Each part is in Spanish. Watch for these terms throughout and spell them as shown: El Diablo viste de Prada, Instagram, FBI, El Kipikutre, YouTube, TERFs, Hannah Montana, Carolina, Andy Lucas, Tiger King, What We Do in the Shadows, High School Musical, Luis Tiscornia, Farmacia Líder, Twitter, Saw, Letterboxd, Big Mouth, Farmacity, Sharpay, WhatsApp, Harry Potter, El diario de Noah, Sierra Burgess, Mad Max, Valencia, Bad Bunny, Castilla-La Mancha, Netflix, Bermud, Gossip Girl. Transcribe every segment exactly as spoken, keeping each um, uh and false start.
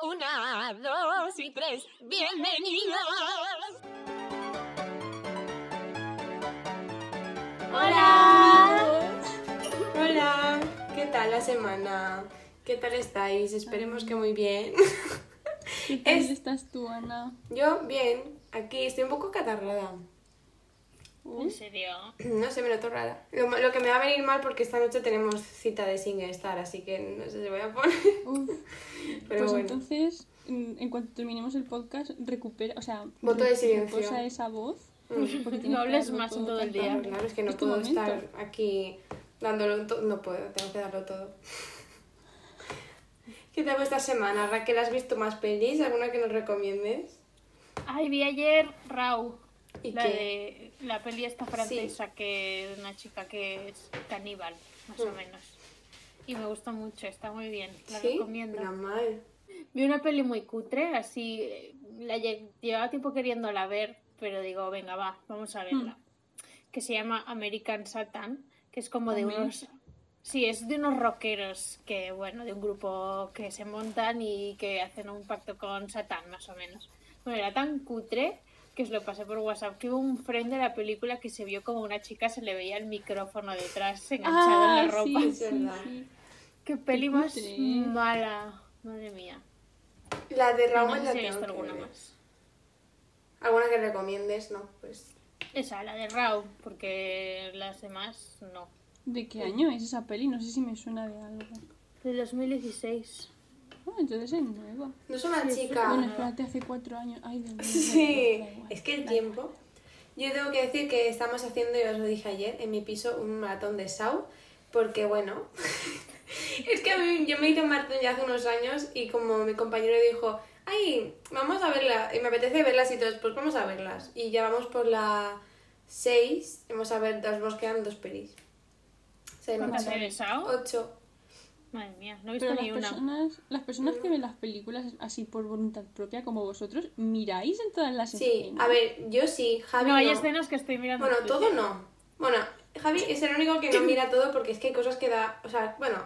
Una, dos y tres. ¡Bienvenidos! ¡Hola! ¡Hola! ¿Qué tal la semana? ¿Qué tal estáis? Esperemos que muy bien. ¿Qué tal es... estás tú, Ana? Yo, bien. Aquí estoy un poco catarrada. ¿En serio? No sé, me noto rara. Lo, lo que me va a venir mal porque esta noche tenemos cita de SingStar, así que no sé si voy a poner. Uf. Pero pues bueno. Entonces, en cuanto terminemos el podcast, recupera, o sea, voto de silencio. Reposa esa voz. Mm. No hables más en todo el día. Claro, es que no puedo estar aquí dándolo todo. No puedo, tengo que darlo todo. ¿Qué tal esta semana, Raquel? ¿Has visto más pelis? ¿Alguna que nos recomiendes? Ay, vi ayer Raw. ¿Y la qué? De la peli esta francesa, sí, que es una chica que es caníbal, más mm. o menos. Y me gusta mucho, está muy bien, la ¿sí? recomiendo. No mal. Vi una peli muy cutre, así, la lle- llevaba tiempo queriéndola ver, pero digo, venga, va, vamos a verla. Mm. Que se llama American Satan, que es como ¿también? De unos... Sí, es de unos rockeros, que bueno, de un grupo que se montan y que hacen un pacto con Satán, más o menos. Bueno, era tan cutre... que os lo pasé por WhatsApp, que hubo un friend de la película que se vio como una chica se le veía el micrófono detrás enganchado ah, en la ropa. Sí, es verdad. Sí. Qué peli más mala, madre mía. La de Raúl, no sé si he visto alguna ver. Más. ¿Alguna que recomiendes? No, pues... Esa, la de Raúl, porque las demás no. ¿De qué año es esa peli? No sé si me suena de algo. De dos mil dieciséis. Ah, entonces es nueva. No es una sí, chica. Bueno, espérate, hace cuatro años. Ay, Dios mío. Sí, es que el tiempo. Yo tengo que decir que estamos haciendo, y os lo dije ayer, en mi piso, un maratón de Saw, porque bueno, es que a mí, yo me hice un maratón ya hace unos años y como mi compañero dijo, ay, vamos a verla, y me apetece verlas y todos, pues vamos a verlas. Y ya vamos por la seis, vamos a ver, nos quedan dos pelis. ¿Cuántas de Saw? Ocho. Madre mía, no he visto pero ni las una. Personas, las personas que ven las películas así por voluntad propia, como vosotros, ¿miráis en todas las sí, escenas? Sí, a ver, yo sí, Javi no. No, hay escenas que estoy mirando. Bueno, todo no. Bueno, Javi es el único que no mira todo porque es que hay cosas que da... O sea, bueno,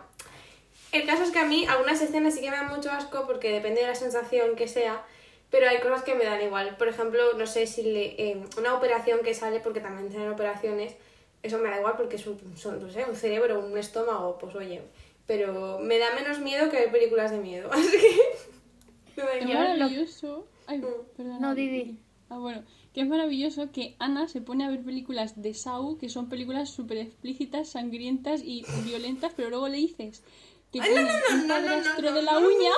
el caso es que a mí algunas escenas sí que me dan mucho asco porque depende de la sensación que sea, pero hay cosas que me dan igual. Por ejemplo, no sé si le, eh, una operación que sale, porque también tienen operaciones, eso me da igual porque es un, son, no sé, un cerebro, un estómago, pues oye... Pero me da menos miedo que ver películas de miedo, así que... Es maravilloso... Ay, perdón. No, Didi. Ah, bueno. Que es maravilloso que Ana se pone a ver películas de Saw, que son películas súper explícitas, sangrientas y violentas, pero luego le dices... Que no, no, no, un padrastro no, no, no, de la uña...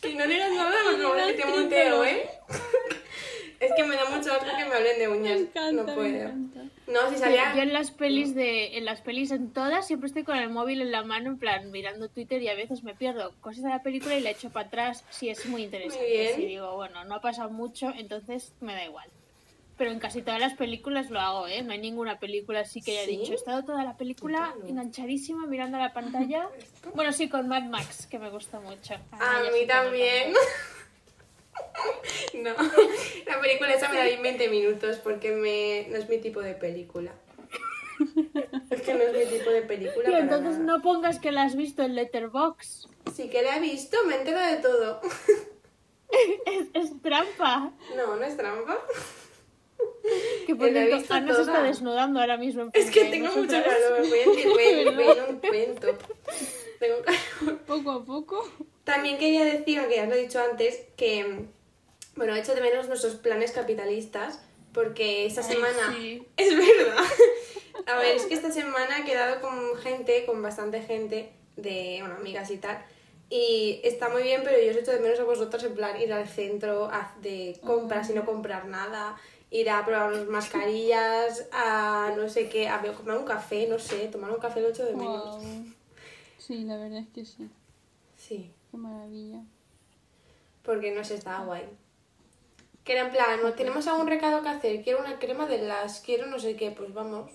Que no digas nada, por favor, que te monteo, ¿eh? Es que me da mucho asco que me hablen de uñas. Me encanta, no puedo. Me encanta. No, si salía... Yo en las pelis de... En las pelis, en todas, siempre estoy con el móvil en la mano, en plan, mirando Twitter y a veces me pierdo cosas de la película y la echo para atrás si es muy interesante. Muy bien. Si digo, bueno, no ha pasado mucho, entonces me da igual. Pero en casi todas las películas lo hago, ¿eh? No hay ninguna película así que haya ¿sí? dicho. He estado toda la película claro. enganchadísima, mirando la pantalla. Bueno, sí, con Mad Max, que me gusta mucho. A, a mí sí también. No, la película esa me la vi en veinte minutos porque me... no es mi tipo de película. Es que no es mi tipo de película. Y entonces nada. No pongas que la has visto en Letterboxd. Sí que la he visto, me entero de todo. Es, es trampa. No, no es trampa. Que por cierto, Ana se está desnudando ahora mismo. En es que tengo mucho calor, me voy a decir, voy, voy en un cuento. Tengo calor. Poco a poco. También quería decir, aunque ya lo he dicho antes, que... Bueno, he hecho de menos nuestros planes capitalistas, porque esta semana... Ay, sí. Es verdad. A ver, es que esta semana he quedado con gente, con bastante gente, de, bueno, amigas y tal, y está muy bien, pero yo os he hecho de menos a vosotros, en plan, ir al centro de compras y no comprar nada, ir a probar unas mascarillas, a no sé qué, a tomar un café, no sé, tomar un café lo he hecho de menos. Wow. Sí, la verdad es que sí. Sí. Qué maravilla. Porque no sé, estaba guay. Que era en plan, ¿no? ¿Tenemos algún recado que hacer? Quiero una crema de las, quiero no sé qué, pues vamos.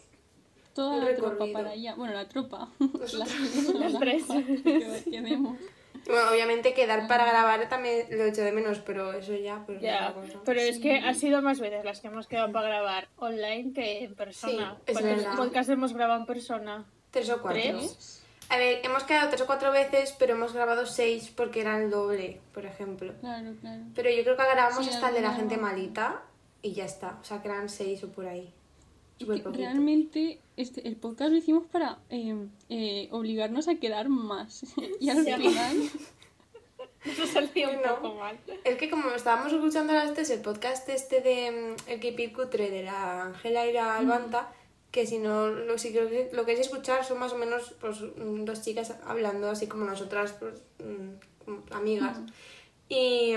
Toda la tropa para allá. Bueno, la tropa. Las tres. Bueno, obviamente quedar para grabar también lo echo de menos, pero eso ya... Pues, ya. No, pero es que sí. Ha sido más veces las que hemos quedado para grabar online que en persona. Sí, es verdad. ¿Cuántos podcasts hemos grabado en persona? Tres o cuatro. ¿Tres? A ver, hemos quedado tres o cuatro veces, pero hemos grabado seis porque era el doble, por ejemplo. Claro, claro. Pero yo creo que grabamos sí, hasta el de la gente malita y ya está. O sea, que eran seis o por ahí. Es que realmente este, el podcast lo hicimos para eh, eh, obligarnos a quedar más. Y al sí, final... Eso salió un no. poco mal. Es que como estábamos escuchando las tres, el podcast este de El Kipikutre de la Ángela y la Alwanta, mm. que si no lo, si lo, lo queréis escuchar son más o menos pues, dos chicas hablando así como nosotras, pues, amigas. Mm. Y,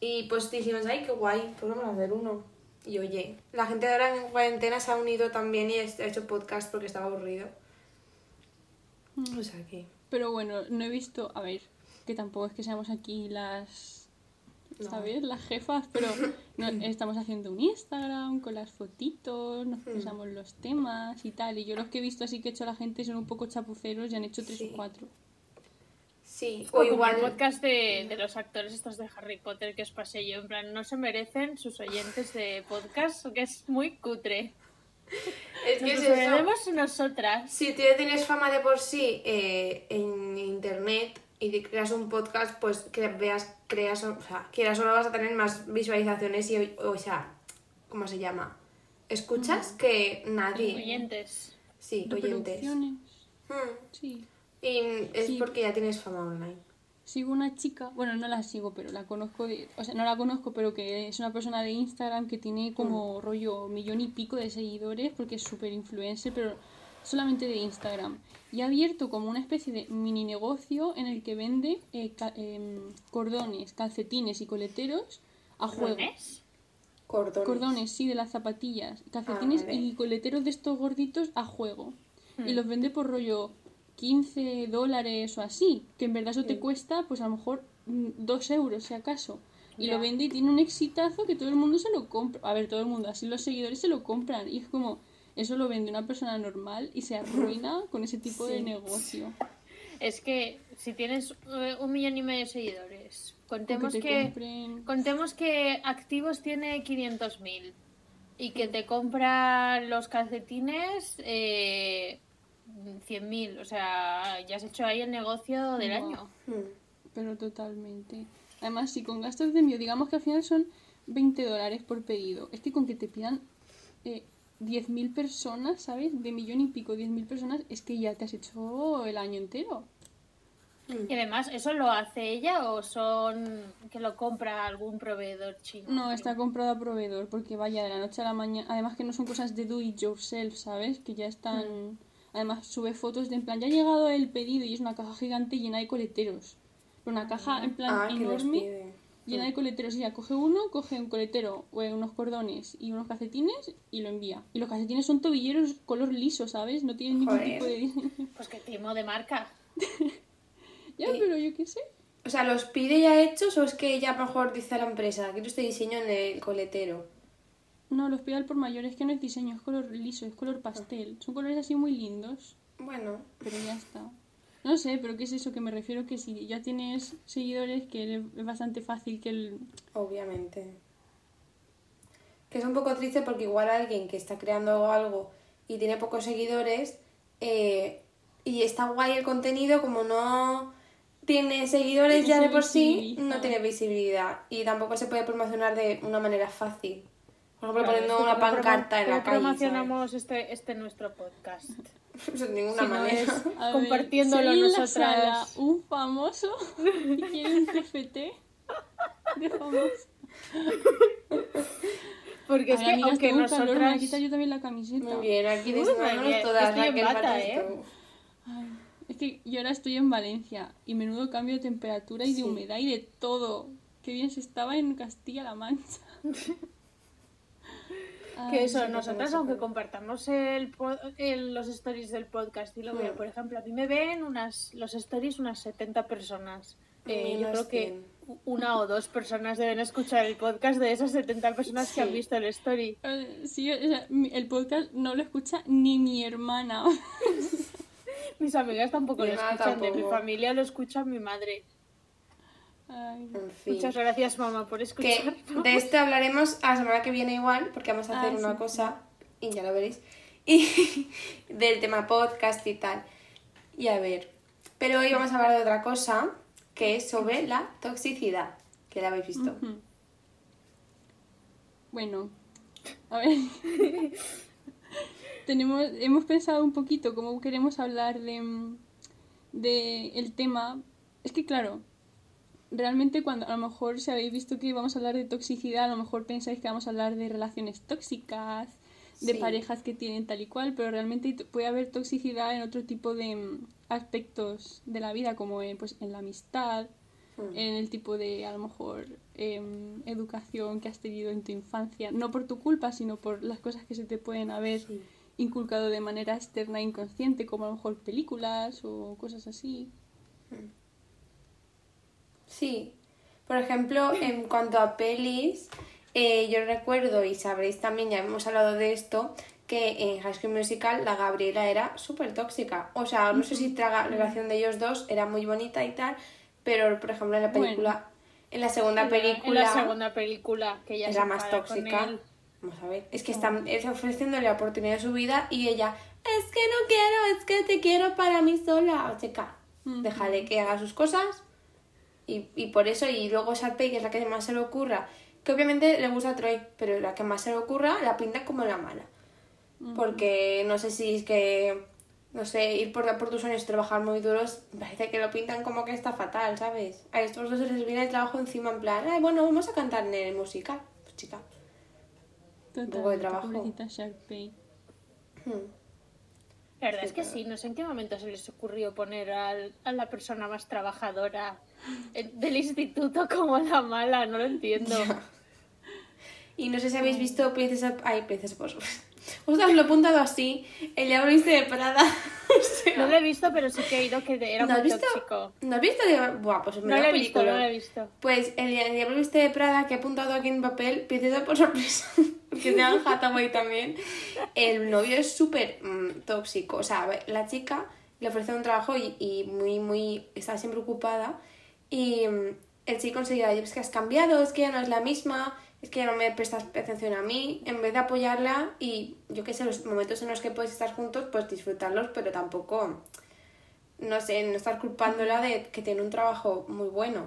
y pues dijimos, ay, qué guay, pues vamos a hacer uno. Y oye, la gente de ahora en cuarentena se ha unido también y ha hecho podcast porque estaba aburrido. Mm. O sea que... Pero bueno, no he visto... A ver... que tampoco es que seamos aquí las, ¿sabes? No. Las jefas, pero no, estamos haciendo un Instagram con las fotitos, nos pensamos mm. los temas y tal, y yo los que he visto así que ha hecho la gente son un poco chapuceros y han hecho tres sí. o cuatro. Sí, o, o igual... Como el podcast de, de los actores estos de Harry Potter que os pasé yo, en plan, no se merecen sus oyentes de podcast, que es muy cutre. Es que nos vemos nosotras. Si tú ya tienes fama de por sí eh, en internet... y creas un podcast, pues que veas, creas, o sea, quieras o no vas a tener más visualizaciones y, o sea, ¿cómo se llama? Escuchas mm. que nadie... Oyentes. Sí, oyentes. Mm. Sí. Y es sí. porque ya tienes fama online. Sigo una chica, bueno, no la sigo, pero la conozco, de, o sea, no la conozco, pero que es una persona de Instagram que tiene como mm. rollo millón y pico de seguidores porque es súper influencer, pero... solamente de Instagram, y ha abierto como una especie de mini negocio en el que vende eh, ca- eh, cordones, calcetines y coleteros a juego. ¿Cordones? Cordones, cordones sí, de las zapatillas, calcetines ah, vale. y coleteros de estos gorditos a juego. Hmm. Y los vende por rollo quince dólares o así, que en verdad eso te hmm. cuesta pues a lo mejor dos euros si acaso. Y yeah. lo vende y tiene un exitazo que todo el mundo se lo compra. A ver, todo el mundo, así los seguidores se lo compran y es como... Eso lo vende una persona normal y se arruina con ese tipo sí. de negocio. Es que si tienes un millón y medio de seguidores, contemos que, que contemos que activos tiene quinientos mil y que te compra los calcetines eh, cien mil. O sea, ya has hecho ahí el negocio del no, año. Pero totalmente. Además, si con gastos de envío, digamos que al final son veinte dólares por pedido. Es que con que te pidan... Eh, diez mil personas, ¿sabes? De millón y pico, diez mil personas, es que ya te has hecho el año entero. Y además, ¿eso lo hace ella o son que lo compra algún proveedor chino? No, está comprado a proveedor, porque vaya, de la noche a la mañana... Además que no son cosas de do it yourself, ¿sabes? Que ya están... Mm. Además, sube fotos de en plan, ya ha llegado el pedido y es una caja gigante llena de coleteros. Pero una caja en plan ah, enorme... llena de coleteros, o sea, coge uno, coge un coletero, unos cordones y unos calcetines y lo envía. Y los calcetines son tobilleros color liso, ¿sabes? No tienen Joder. ningún tipo de... Pues que timo de marca. Ya, ¿y? Pero yo qué sé. O sea, ¿los pide ya hechos o es que ya mejor dice a la empresa, quiero este diseño en el coletero? No, los pide al por mayor, es que no es diseño, es color liso, es color pastel. Son colores así muy lindos. Bueno. Pero ya está. No sé, pero ¿qué es eso? Que me refiero que si ya tienes seguidores, que es bastante fácil que el... Obviamente. Que es un poco triste porque igual alguien que está creando algo y tiene pocos seguidores eh, y está guay el contenido, como no tiene seguidores ya de por sí, no tiene visibilidad. Y tampoco se puede promocionar de una manera fácil. Por ejemplo, claro, poniendo una pancarta promo- en la calle. Promocionamos este, este nuestro podcast. De ninguna si manera. No es, compartiéndolo ver, si nosotras. En la sala un famoso que quiere un T F T de famoso. Porque es que amigas, aunque nosotras... Calor, me quita yo también la camiseta. Muy bien, aquí desnudándonos todas. Estoy en bata, ¿eh? Ay, es que yo ahora estoy en Valencia y menudo cambio de temperatura y sí. de humedad y de todo. Qué bien se estaba en Castilla-La Mancha. Que eso, sí, nosotras no aunque compartamos el, el, los stories del podcast y lo veo, mm. por ejemplo, a mí me ven unas los stories unas setenta personas. Eh, yo creo cien. Que una o dos personas deben escuchar el podcast de esas setenta personas sí. que han visto el story. Sí, o sea, el podcast no lo escucha ni mi hermana. Mis amigas tampoco mi lo escuchan, tampoco. De mi familia lo escucha mi madre. Ay, en fin. Muchas gracias, mamá, por escuchar. De este hablaremos a la semana que viene igual, porque vamos a hacer ah, una sí. cosa, y ya lo veréis, y del tema podcast y tal. Y a ver, Pero hoy vamos a hablar de otra cosa, que es sobre la toxicidad, que la habéis visto. Uh-huh. Bueno, a ver. Tenemos, hemos pensado un poquito cómo queremos hablar de, de el tema. Es que claro, realmente cuando a lo mejor si habéis visto que vamos a hablar de toxicidad, a lo mejor pensáis que vamos a hablar de relaciones tóxicas, de sí. parejas que tienen tal y cual, pero realmente puede haber toxicidad en otro tipo de aspectos de la vida, como en, pues, en la amistad, mm. en el tipo de, a lo mejor, eh, educación que has tenido en tu infancia, no por tu culpa, sino por las cosas que se te pueden haber sí. inculcado de manera externa e inconsciente, como a lo mejor películas o cosas así. Sí, por ejemplo, en cuanto a pelis... Eh, yo recuerdo, y sabréis también, ya hemos hablado de esto, que en High School Musical la Gabriela era súper tóxica. O sea, no sé si la relación de ellos dos era muy bonita y tal, pero por ejemplo en la película, bueno, en la segunda en película... La, en la segunda película, que ella es la más tóxica. Vamos a ver, es que están es ofreciéndole la oportunidad de su vida y ella, es que no quiero, es que te quiero para mí sola. O chica, uh-huh. déjale que haga sus cosas y, y por eso, y luego Sharpay, que es la que más se le ocurra, que obviamente le gusta a Troy, pero la que más se le ocurra la pinta como la mala. Uh-huh. Porque no sé si es que, no sé, ir por, por tus sueños y trabajar muy duros, parece que lo pintan como que está fatal, ¿sabes? A estos dos se les viene el trabajo encima en plan, ay, bueno, vamos a cantar en el musical. Pues chica, total, un poco de trabajo. Hmm. La verdad sí, es que claro. sí, no sé en qué momento se les ocurrió poner al, a la persona más trabajadora del instituto como la mala, no lo entiendo. Ya. Y no sé si habéis visto Princesa... Ay, Princesa Pozo. Os lo he apuntado así, El Diablo viste de Prada. O sea, no lo he visto, pero sí que he oído que era ¿no muy visto? tóxico. ¿No has visto? Buah, pues me no lo he visto, no lo he visto. Pues El, el Diablo viste de Prada, que he apuntado aquí en papel, Princesa por sorpresa, que te han Hathaway también. El novio es súper mmm, tóxico. O sea, la chica le ofrece un trabajo y, y muy, muy... está siempre ocupada. Y mmm, el chico enseguida, es que has cambiado, es que ya no es la misma... es que ya no me prestas atención a mí, en vez de apoyarla y, yo qué sé, los momentos en los que podéis estar juntos, pues disfrutarlos, pero tampoco, no sé, no estar culpándola de que tiene un trabajo muy bueno.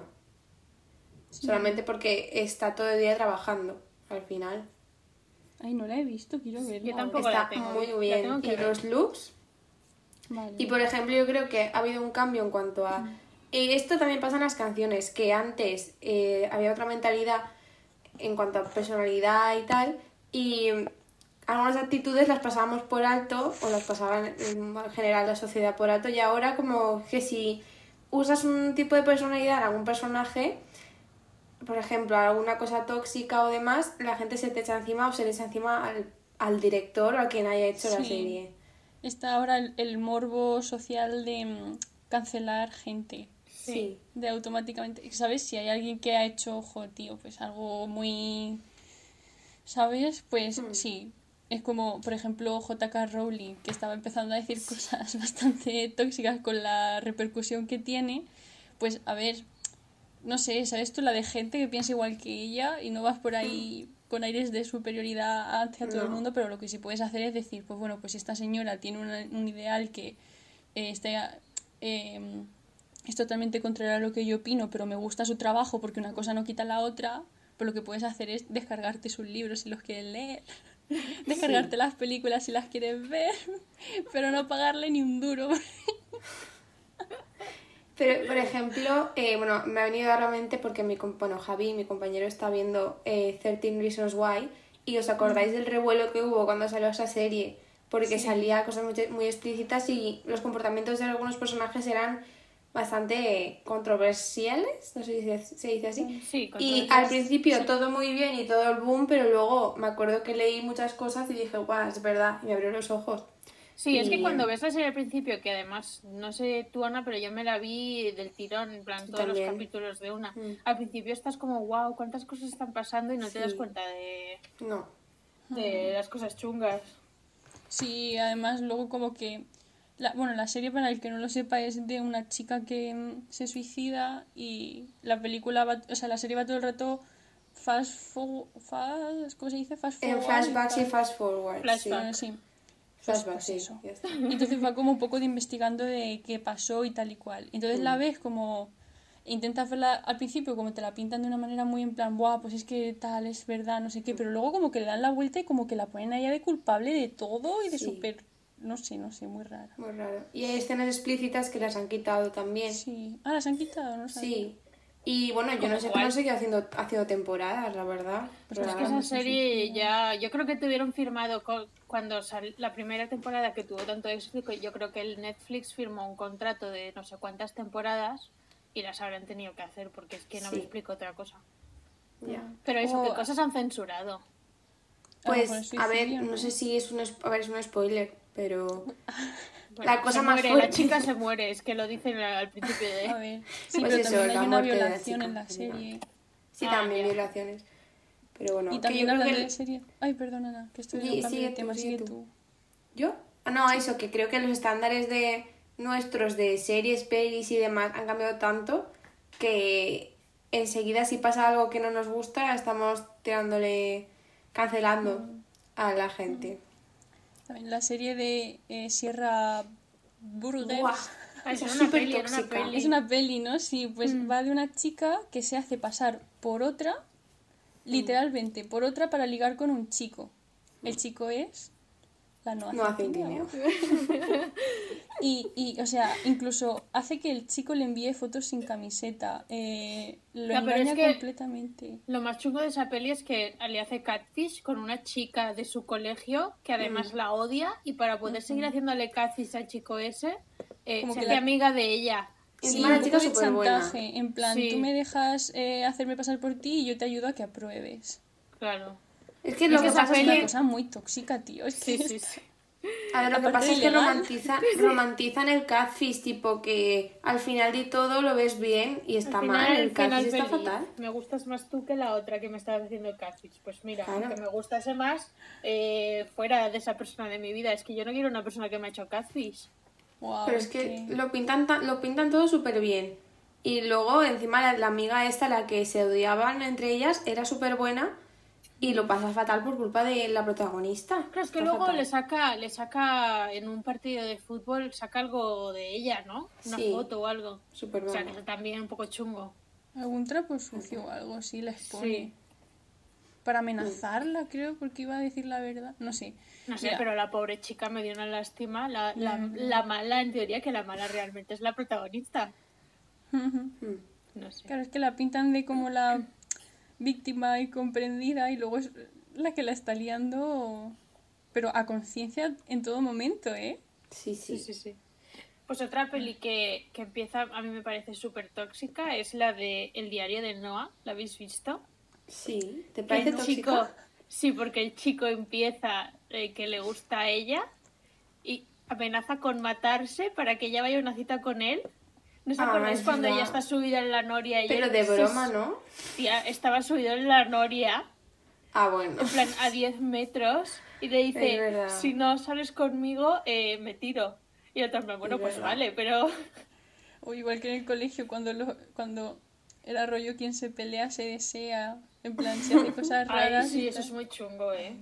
Sí. Solamente porque está todo el día trabajando, al final. Ay, no la he visto, quiero verla. Yo tampoco está la tengo. Muy bien. Y ver. Los looks. Vale. Y, por ejemplo, yo creo que ha habido un cambio en cuanto a... Mm. Y esto también pasa en las canciones, que antes eh, había otra mentalidad... en cuanto a personalidad y tal, y algunas actitudes las pasábamos por alto, o las pasaba en general la sociedad por alto, y ahora como que si usas un tipo de personalidad en algún personaje, por ejemplo, alguna cosa tóxica o demás, la gente se te echa encima o se le echa encima al, al director o a quien haya hecho sí. la serie. Está ahora el, el morbo social de cancelar gente. Sí, de automáticamente, ¿sabes? Si hay alguien que ha hecho, ojo, tío, pues algo muy, ¿sabes? Pues mm. sí, es como, por ejemplo, J K Rowling, que estaba empezando a decir cosas bastante tóxicas con la repercusión que tiene, pues a ver, no sé, ¿sabes tú? La de gente que piensa igual que ella y no vas por ahí con aires de superioridad hacia no. todo el mundo, pero lo que sí puedes hacer es decir, pues bueno, pues esta señora tiene una, un ideal que eh, está... Eh, es totalmente contrario a lo que yo opino, pero me gusta su trabajo porque una cosa no quita la otra, pero lo que puedes hacer es descargarte sus libros si los quieres leer, descargarte sí. las películas si las quieres ver, pero no pagarle ni un duro. Pero, por ejemplo, eh, bueno, me ha venido a la mente porque mi, bueno, Javi, mi compañero, está viendo eh, thirteen Reasons Why, y os acordáis del revuelo que hubo cuando salió esa serie, porque sí. salía cosas muy, muy explícitas y los comportamientos de algunos personajes eran... bastante controversiales, no sé si se dice así. Sí, y al principio sí. todo muy bien y todo el boom, pero luego me acuerdo que leí muchas cosas y dije, guau, es verdad, y me abrió los ojos. Sí, y... es que cuando ves la serie al principio, que además, no sé tú, Ana, pero yo me la vi del tirón, en plan, todos los capítulos de una. Mm. Al principio estás como, wow, cuántas cosas están pasando y no sí. te das cuenta de, no. de mm. las cosas chungas. Sí, además luego como que... La, bueno, la serie, para el que no lo sepa, es de una chica que se suicida y la película va, o sea, la serie va todo el rato fast forward, fast, ¿cómo se dice? Fast forward. En flashbacks y fast forward. Flashback. Sí. Bueno, sí. flashback, sí, eso. Ya está. Entonces va como un poco de investigando de qué pasó y tal y cual. Entonces mm. la ves como... Intentas verla al principio como te la pintan de una manera muy en plan, buah, pues es que tal, es verdad, no sé qué, pero luego como que le dan la vuelta y como que la ponen a ella de culpable de todo y de sí. súper... No sé, no sé, muy raro. Muy raro. Y hay escenas explícitas que las han quitado también. Sí. Ah, las han quitado, no sabía. Sí. Y bueno, yo no sé cómo seguía haciendo, haciendo temporadas, la verdad. Pues es que esa serie ya... Yo creo que tuvieron firmado con, cuando sal, la primera temporada que tuvo tanto éxito, yo creo que el Netflix firmó un contrato de no sé cuántas temporadas y las habrán tenido que hacer porque es que no sí. me explico otra cosa. Yeah. Pero eso, ¿qué cosas han censurado? Pues, a ver, no sé si es un, a ver, es un spoiler, pero bueno, la cosa más muere, fuerte... La chica se muere, es que lo dicen al principio de... A ver, sí, pues pero eso, también hay una violación la en la serie. Sí, ah, también mira. violaciones. Pero bueno... Y también hablan de la serie... Ay, perdona, Ana, que estoy en un cambio de tema, sigue tú. ¿Yo? Ah, no, eso, que creo que los estándares de nuestros de series, pelis y demás han cambiado tanto que enseguida si pasa algo que no nos gusta estamos tirándole... cancelando mm. a la gente. También la serie de eh, Sierra Burgess. Es, es una peli, tóxica. Una peli. Es una peli, ¿no? Sí, pues mm. va de una chica que se hace pasar por otra, mm. literalmente, por otra para ligar con un chico. Mm. El chico es la Noa Centineo. y, y, o sea, incluso hace que el chico le envíe fotos sin camiseta. Eh, lo ya, engaña es que completamente. Lo más chungo de esa peli es que le hace catfish con una chica de su colegio que además mm. la odia y para poder mm-hmm. seguir haciéndole catfish al chico ese, eh, se hace la... amiga de ella. Sí, un poco de chantaje. Buena. En plan, sí. tú me dejas eh, hacerme pasar por ti y yo te ayudo a que apruebes. Claro. Es que lo es que, que pasa peli... es una cosa muy tóxica, tío. Es que... sí, sí, sí. A ver, lo que pasa es que romantizan, romantizan el catfish, tipo que al final de todo lo ves bien y está final, mal, el catfish está feliz. Fatal. Me gustas más tú que la otra que me estabas haciendo el catfish. Pues mira, claro. aunque me gustase más eh, fuera de esa persona de mi vida, es que yo no quiero una persona que me ha hecho catfish. Wow, pero es que sí. lo pintan lo pintan todo súper bien. Y luego encima la, la amiga esta, la que se odiaban entre ellas, era súper buena. Y lo pasa fatal por culpa de la protagonista. Claro, es que está luego fatal. le saca le saca en un partido de fútbol, saca algo de ella, ¿no? Una sí. foto o algo. Súper bueno. O sea, que también un poco chungo. Algún trapo sucio o algo, sí, la expone. Sí. Para amenazarla, sí. creo, porque iba a decir la verdad. No sé. No sé, Mira. pero la pobre chica me dio una lástima. La, la, mm. la mala, en teoría, que la mala realmente es la protagonista. Mm. No sé. Claro, es que la pintan de como la... víctima y comprendida y luego es la que la está liando pero a conciencia en todo momento, ¿eh? Sí, sí, sí, sí, sí. Pues otra peli que, que empieza, a mí me parece súper tóxica, es la de El diario de Noah. ¿La habéis visto? Sí. ¿Te parece tóxica? Sí, porque el chico empieza eh, que le gusta a ella y amenaza con matarse para que ella vaya a una cita con él. ¿No os acordáis ah, cuando ella está subida en la noria? Y pero de broma, se... ¿no? Tía, estaba subido en la noria. Ah, bueno. En plan, a diez metros. Y le dice, si no sales conmigo, eh, me tiro. Y el otro, bueno, es pues verdad. Vale, pero... O igual que en el colegio, cuando lo, cuando era rollo quien se pelea, se desea. En plan, se hace cosas raras. Ay, sí, eso es muy chungo, ¿eh?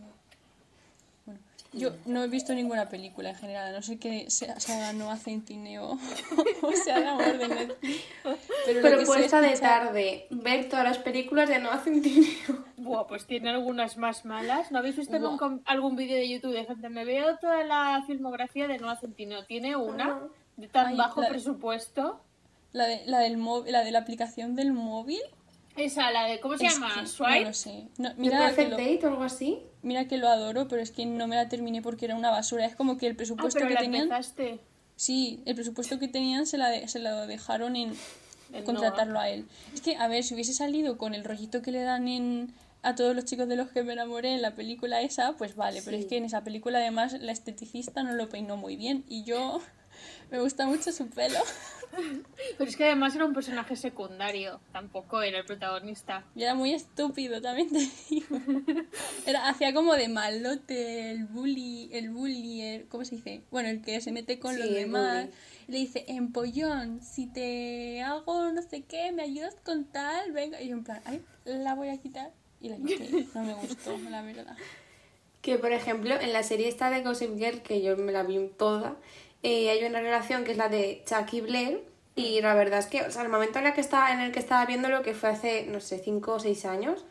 Yo no he visto ninguna película en general, no sé qué se haga Noa Centineo o se haga amor de Netflix. Pero propuesta de tarde, ver todas las películas de Noa Centineo. Buah, pues tiene algunas más malas. ¿No habéis visto nunca algún vídeo de YouTube de gente? Me veo toda la filmografía de Noa Centineo. Tiene una de tan Ay, bajo la, presupuesto. La de la del móvil, la de la aplicación del móvil. Esa, la de... ¿Cómo se es llama? Que, ¿Swipe? No lo sé. No, mira ¿De Perfect lo, Date o algo así? Mira que lo adoro, pero es que no me la terminé porque era una basura. Es como que el presupuesto ah, pero que la tenían... Empezaste. Sí, el presupuesto que tenían se, la de, se lo dejaron en el contratarlo no. a él. Es que, a ver, si hubiese salido con el rollito que le dan en... a todos los chicos de los que me enamoré en la película esa, pues vale. Sí. Pero es que en esa película, además, la esteticista no lo peinó muy bien. Y yo... me gusta mucho su pelo. Pero es que además era un personaje secundario. Tampoco era el protagonista. Y era muy estúpido, también te digo. Era, hacía como de malote, el bully, el bully, el, ¿cómo se dice? Bueno, el que se mete con sí, los demás. Le dice, empollón, si te hago no sé qué, me ayudas con tal, venga. Y yo en plan, ay, la voy a quitar. Y la quité. No me gustó, la verdad. que, por ejemplo, en la serie esta de Gossip Girl, que yo me la vi toda, eh, hay una relación que es la de Chuck y Blair, y la verdad es que, o sea, el momento en el que estaba, en el que estaba viendo lo que fue hace, no sé, cinco o seis años,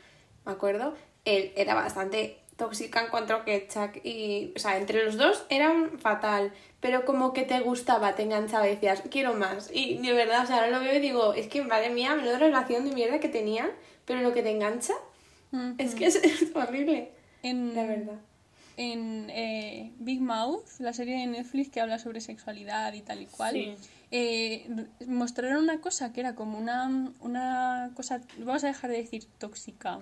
me acuerdo, él era bastante tóxica en cuanto a que Chuck y... O sea, entre los dos eran fatal, pero como que te gustaba, te enganchaba y decías, quiero más. Y de verdad, o sea, ahora lo veo y digo, es que madre mía, menuda relación de mierda que tenían, pero lo que te engancha uh-huh. es que es, es horrible, en, la verdad. En eh, Big Mouth, la serie de Netflix que habla sobre sexualidad y tal y cual... Sí. Eh, mostraron una cosa que era como una, una cosa, vamos a dejar de decir tóxica,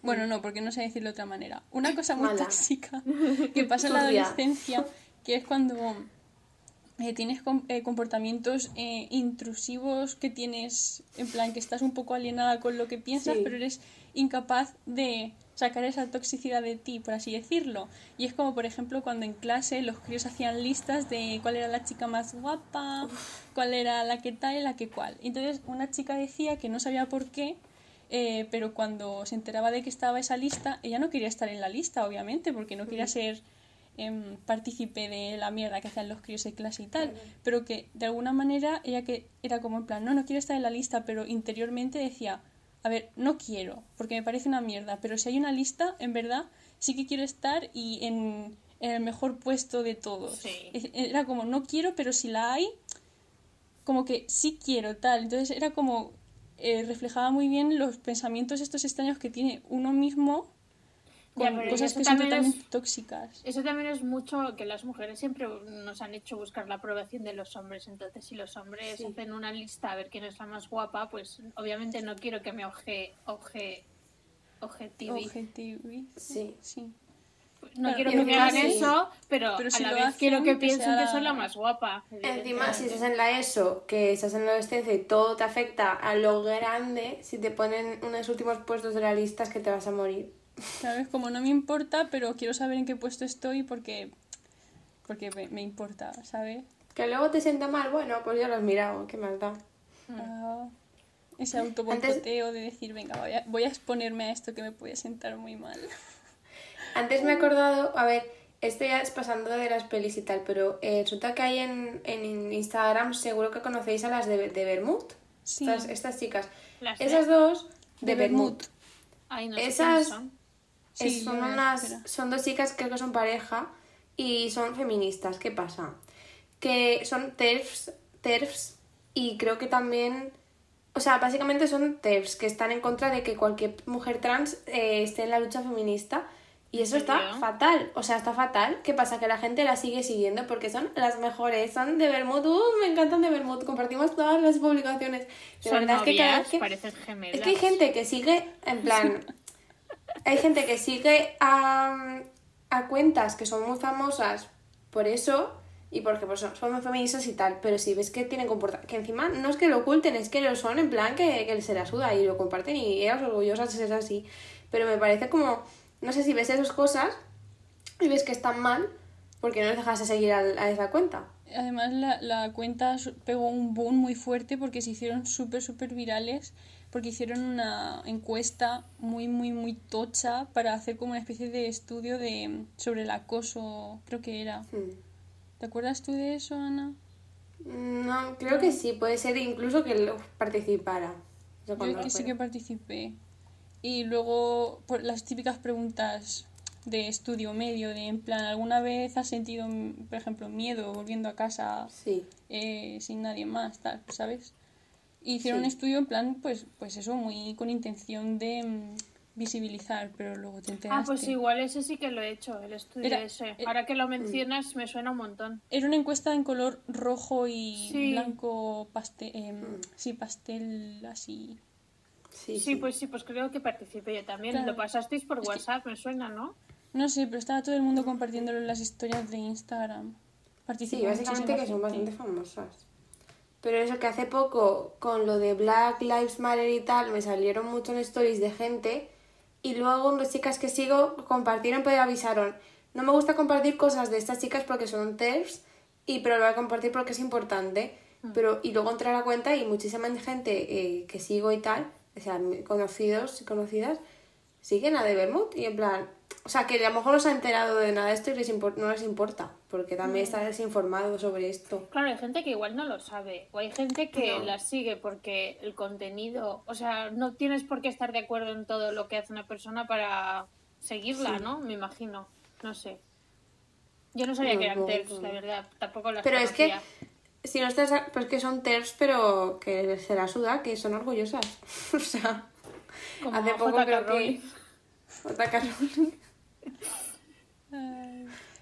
bueno no, porque no sé decirlo de otra manera, una cosa muy Mala. tóxica que pasa en la adolescencia, que es cuando eh, tienes com- eh, comportamientos eh, intrusivos, que tienes, en plan que estás un poco alienada con lo que piensas, sí. pero eres incapaz de sacar esa toxicidad de ti, por así decirlo. Y es como, por ejemplo, cuando en clase los críos hacían listas de cuál era la chica más guapa, cuál era la que tal y la que cual. Entonces una chica decía que no sabía por qué, eh, pero cuando se enteraba de que estaba esa lista, ella no quería estar en la lista, obviamente, porque no quería ser eh, partícipe de la mierda que hacían los críos en clase y tal, pero que de alguna manera ella, que era como en plan, no, no quiero estar en la lista, pero interiormente decía, a ver, no quiero, porque me parece una mierda, pero si hay una lista, en verdad, sí que quiero estar y en, en el mejor puesto de todos. Sí. Era como, no quiero, pero si la hay, como que sí quiero, tal. Entonces era como, eh, reflejaba muy bien los pensamientos estos extraños que tiene uno mismo con ya, cosas que son totalmente es, tóxicas. Eso también es mucho que las mujeres siempre nos han hecho buscar la aprobación de los hombres. Entonces, si los hombres sí. hacen una lista a ver quién es la más guapa, pues obviamente no quiero que me oje, oje, objetivi. Objetivi. Sí, sí. No claro, quiero que me hagan sí. eso, pero, pero si a la vez hacen, quiero que piensen que, sea... que soy la más guapa. Encima, si estás en la ESO, que estás en la adolescencia y todo te afecta a lo grande, si te ponen uno de los últimos puestos de la lista es que te vas a morir. Sabes, como no me importa, pero quiero saber en qué puesto estoy porque porque me, me importa, ¿sabes? Que luego te sienta mal, bueno, pues yo lo he mirado, qué más da. Ah, ese autoboicoteo Antes... de decir, venga, voy a, voy a exponerme a esto que me puede sentar muy mal. Antes me he acordado, a ver, esto ya es pasando de las pelis y tal, pero eh, resulta que hay en, en Instagram, seguro que conocéis a las de, de Bermud, sí. estas, estas chicas. Las Esas de... dos de, de Bermud. Bermud. Ay, no Esas... sé Sí, son unas son dos chicas, creo que son pareja y son feministas. ¿Qué pasa? Que son TERFs, TERFs y creo que también, o sea, básicamente son TERFs que están en contra de que cualquier mujer trans eh, esté en la lucha feminista y eso está ¿Sería? fatal, o sea, está fatal. ¿Qué pasa? Que la gente la sigue siguiendo porque son las mejores, son de Bermud, uh, me encantan de Bermud, compartimos todas las publicaciones. La son verdad novias, es que cada vez que parecen gemelas. Es que hay gente que sigue en plan Hay gente que sigue a, a cuentas que son muy famosas por eso y porque pues, son muy feministas y tal, pero si ves que tienen comportamiento, que encima no es que lo oculten, es que lo son en plan que, que se la suda y lo comparten y ellas orgullosas es así, pero me parece como, no sé si ves esas cosas y ves que están mal, porque no les dejas de seguir a, a esa cuenta. Además la, la cuenta pegó un boom muy fuerte porque se hicieron súper súper virales, porque hicieron una encuesta muy, muy, muy tocha para hacer como una especie de estudio de sobre el acoso, creo que era. Hmm. ¿Te acuerdas tú de eso, Ana? No, creo no. que sí, puede ser incluso que lo participara. Yo, Yo que sí que participé. Y luego por las típicas preguntas de estudio medio, de en plan, ¿alguna vez has sentido, por ejemplo, miedo volviendo a casa sí. eh, sin nadie más, tal, ¿sabes? Y hicieron sí. un estudio en plan, pues pues eso, muy con intención de mmm, visibilizar, pero luego te enteraste. Ah, pues igual ese sí que lo he hecho, el estudio era, ese. Ahora era, que lo mencionas mm. me suena un montón. Era una encuesta en color rojo y sí. blanco, pastel, eh, mm. sí, pastel así. Sí, sí, sí, pues sí, pues creo que participé yo también. Claro. Lo pasasteis por es WhatsApp, que... me suena, ¿no? No sé, pero estaba todo el mundo compartiéndolo en las historias de Instagram. Participé sí, básicamente que gente. Son bastante famosas. Pero eso que hace poco, con lo de Black Lives Matter y tal, me salieron muchos stories de gente y luego unas chicas que sigo compartieron, pero avisaron, no me gusta compartir cosas de estas chicas porque son TERFs, y, pero lo voy a compartir porque es importante. Pero, y luego entré a la cuenta y muchísima gente eh, que sigo y tal, o sea, conocidos y conocidas, siguen a de Bermud y en plan, O sea, que a lo mejor no se ha enterado de nada de esto y les import- no les importa, porque también está desinformado sobre esto. Claro, hay gente que igual no lo sabe, o hay gente que no. las sigue porque el contenido... O sea, no tienes por qué estar de acuerdo en todo lo que hace una persona para seguirla, sí. ¿no? Me imagino, no sé. Yo no sabía no, que eran no, TERFs, no. la verdad, tampoco las Pero conocía. Es que, si no estás... Pues que son TERFs, pero que se la suda, que son orgullosas. O sea, como hace poco J K creo Roy. que... J K Roy.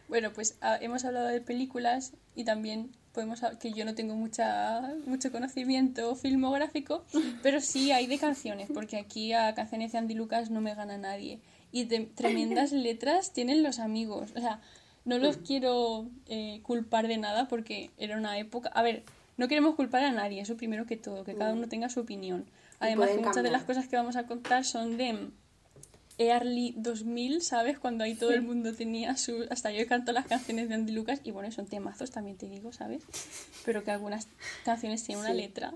Bueno, pues ah, hemos hablado de películas y también podemos hablar, que yo no tengo mucha mucho conocimiento filmográfico, pero sí hay de canciones, porque aquí a canciones de Andy Lucas no me gana nadie. Y de tremendas letras tienen los amigos. O sea, no los quiero eh, culpar de nada porque era una época... A ver, no queremos culpar a nadie, eso primero que todo, que cada uno tenga su opinión. Además, muchas de las cosas que vamos a contar son de... Early dos mil, ¿sabes? Cuando ahí todo el mundo tenía su... Hasta yo canto las canciones de Andy Lucas y bueno, son temazos, también te digo, ¿sabes? Pero que algunas canciones tienen una sí. letra.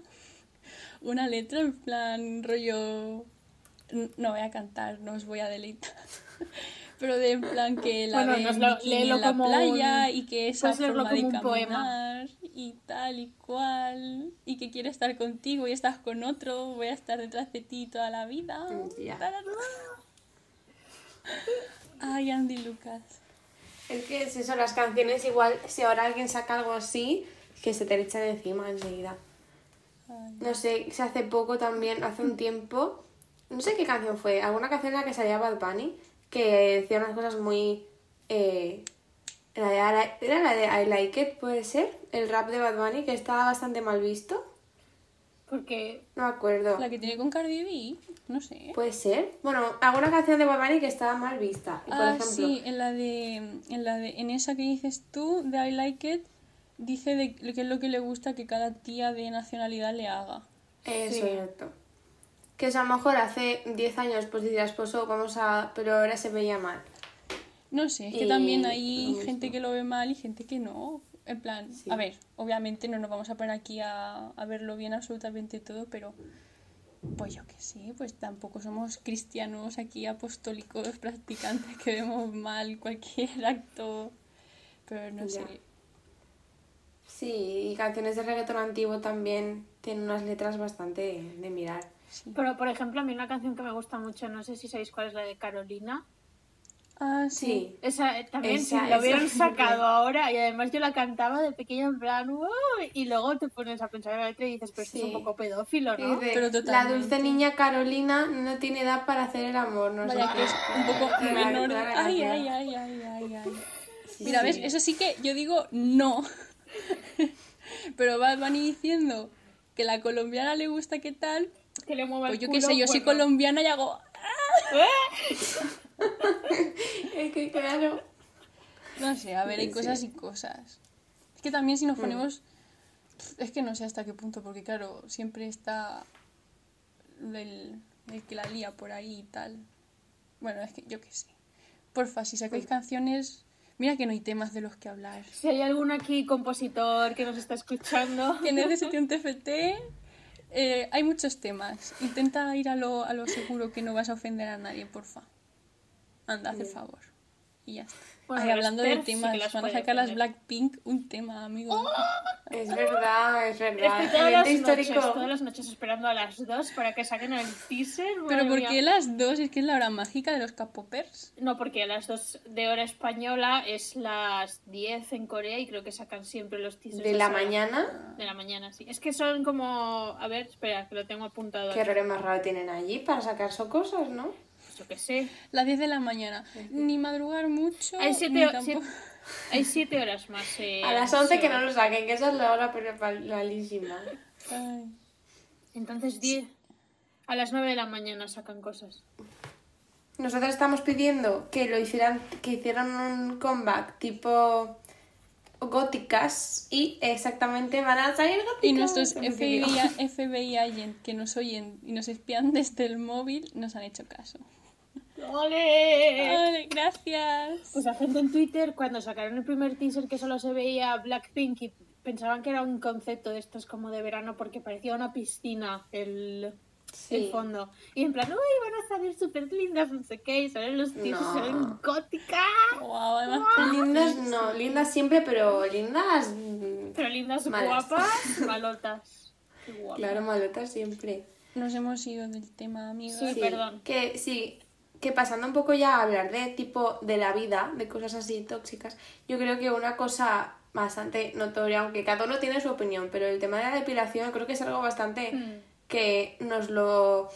Una letra en plan rollo... No voy a cantar, no os voy a deleitar. Pero de en plan que la bueno, ven lo, en la playa un... y que esa pues forma de caminar poema. Y tal y cual. Y que quiere estar contigo y estás con otro. Voy a estar detrás de ti toda la vida. Yeah. Ay, Andy Lucas. Es que es eso, las canciones igual, si ahora alguien saca algo así, que se te echan encima enseguida. Ay. No sé, se hace poco también, hace un tiempo, no sé qué canción fue, alguna canción en la que salía Bad Bunny, que decía unas cosas muy... Eh, la de, era la de I Like It, puede ser, el rap de Bad Bunny, que estaba bastante mal visto. Porque no me acuerdo. La que tiene con Cardi B, no sé. Puede ser. Bueno, alguna canción de Bad Bunny que estaba mal vista. Por ah, ejemplo, sí, en la de, en la de, en esa que dices tú, de I Like It, dice de que es lo que le gusta que cada tía de nacionalidad le haga. Eso, sí. Exacto. Que eso a lo mejor hace diez años pues dirás, pues oh, vamos a... Pero ahora se veía mal. No sé, es y... que también hay gente que lo ve mal y gente que no... En plan, sí. A ver, obviamente no nos vamos a poner aquí a, a verlo bien absolutamente todo, pero pues yo que sé, pues tampoco somos cristianos aquí apostólicos practicantes que vemos mal cualquier acto, pero no ya. sé. Sí, y canciones de reggaetón antiguo también tienen unas letras bastante de, de mirar. Sí. Pero por ejemplo, a mí una canción que me gusta mucho, no sé si sabéis cuál es, la de Carolina. Ah, sí. sí. Esa también, esa, si la hubieran sacado ahora, y además yo la cantaba de pequeña en plan, ¡wow! Y luego te pones a pensar en la letra y dices, pero sí. esto es un poco pedófilo, ¿no? Dice, pero la dulce niña Carolina no tiene edad para hacer el amor, no sé. Que es un poco menor. Ay, ay, ay, ay, ay, ay. Sí, Mira, sí. ves, eso sí que yo digo no. Pero Bad Bunny diciendo que la colombiana le gusta qué tal. Que le mueva el pues yo qué sé, yo bueno. soy colombiana y hago. ¿Eh? Es que claro, no sé, a ver, hay sí, cosas sí. y cosas. Es que también si nos ponemos mm. es que no sé hasta qué punto, porque claro, siempre está el, el que la lía por ahí y tal. Bueno, es que yo qué sé. Porfa, si sacáis mm. canciones, mira que no hay temas de los que hablar. Si hay algún aquí compositor que nos está escuchando que necesite un T F T. Eh, hay muchos temas. Intenta ir a lo, a lo seguro, que no vas a ofender a nadie, porfa. Anda, haz el favor. Y ya está. Bueno, Ay, hablando de temas, sí van a sacar las Blackpink un tema, amigo. ¡Oh! Es verdad, es verdad. Es que todas, las noches, todas las noches esperando a las dos para que saquen el teaser. Pero ¿por qué las dos? Es que es la hora mágica de los K-popers. No, porque a las dos de hora española es las diez en Corea y creo que sacan siempre los teasers. ¿De la mañana? De la mañana, sí. Es que son como... A ver, espera, que lo tengo apuntado. Qué errores más raros tienen allí para sacar sus cosas, ¿no? Yo qué sé. Las diez de la mañana. Ni madrugar mucho. Hay siete, o- siete, hay siete horas más. Eh, a las once que no lo saquen, que esa es la hora malísima. Entonces, diez. A las nueve de la mañana sacan cosas. Nosotros estamos pidiendo que lo hicieran, que hicieran un comeback tipo góticas y exactamente van a salir góticas. Y nuestros F B I, F B I agent que nos oyen y nos espían desde el móvil nos han hecho caso. ¡Ole! ¡Ole! ¡Gracias! Pues la gente en Twitter, cuando sacaron el primer teaser que solo se veía Blackpink y pensaban que era un concepto de estos como de verano porque parecía una piscina el, sí. el fondo. Y en plan, uy, van a salir súper lindas, no sé qué, y salen los tíos, no. salen góticas. Wow, además wow. lindas, no, lindas siempre, pero lindas... Pero lindas malas. Guapas, malotas. Guapas. Claro, malotas siempre. Nos hemos ido del tema, amigos. Sí, sí, perdón. Que sí, que pasando un poco ya a hablar de tipo de la vida, de cosas así tóxicas, yo creo que una cosa bastante notoria, aunque cada uno tiene su opinión, pero el tema de la depilación creo que es algo bastante mm. que nos lo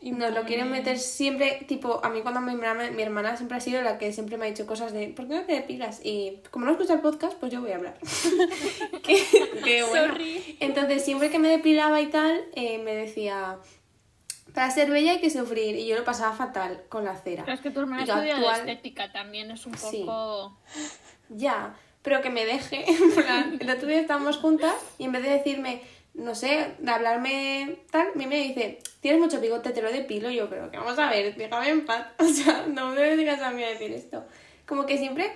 impone. Nos lo quieren meter siempre, tipo, a mí cuando mi hermana, mi hermana siempre ha sido la que siempre me ha dicho cosas de ¿por qué no te depilas? Y como no escucha el podcast, pues yo voy a hablar. que, que bueno. Sorry. Entonces siempre que me depilaba y tal, eh, me decía... Para ser bella hay que sufrir, y yo lo pasaba fatal con la cera. Pero es que tu hermana estudia actual... de estética también, es un poco... Sí. Ya, pero que me deje, en plan, el otro día estábamos juntas y en vez de decirme, no sé, de hablarme tal, a mí me dice, tienes mucho bigote, te lo depilo, y yo, pero que vamos a ver, déjame en paz, o sea, no me digas a mí a decir esto. Como que siempre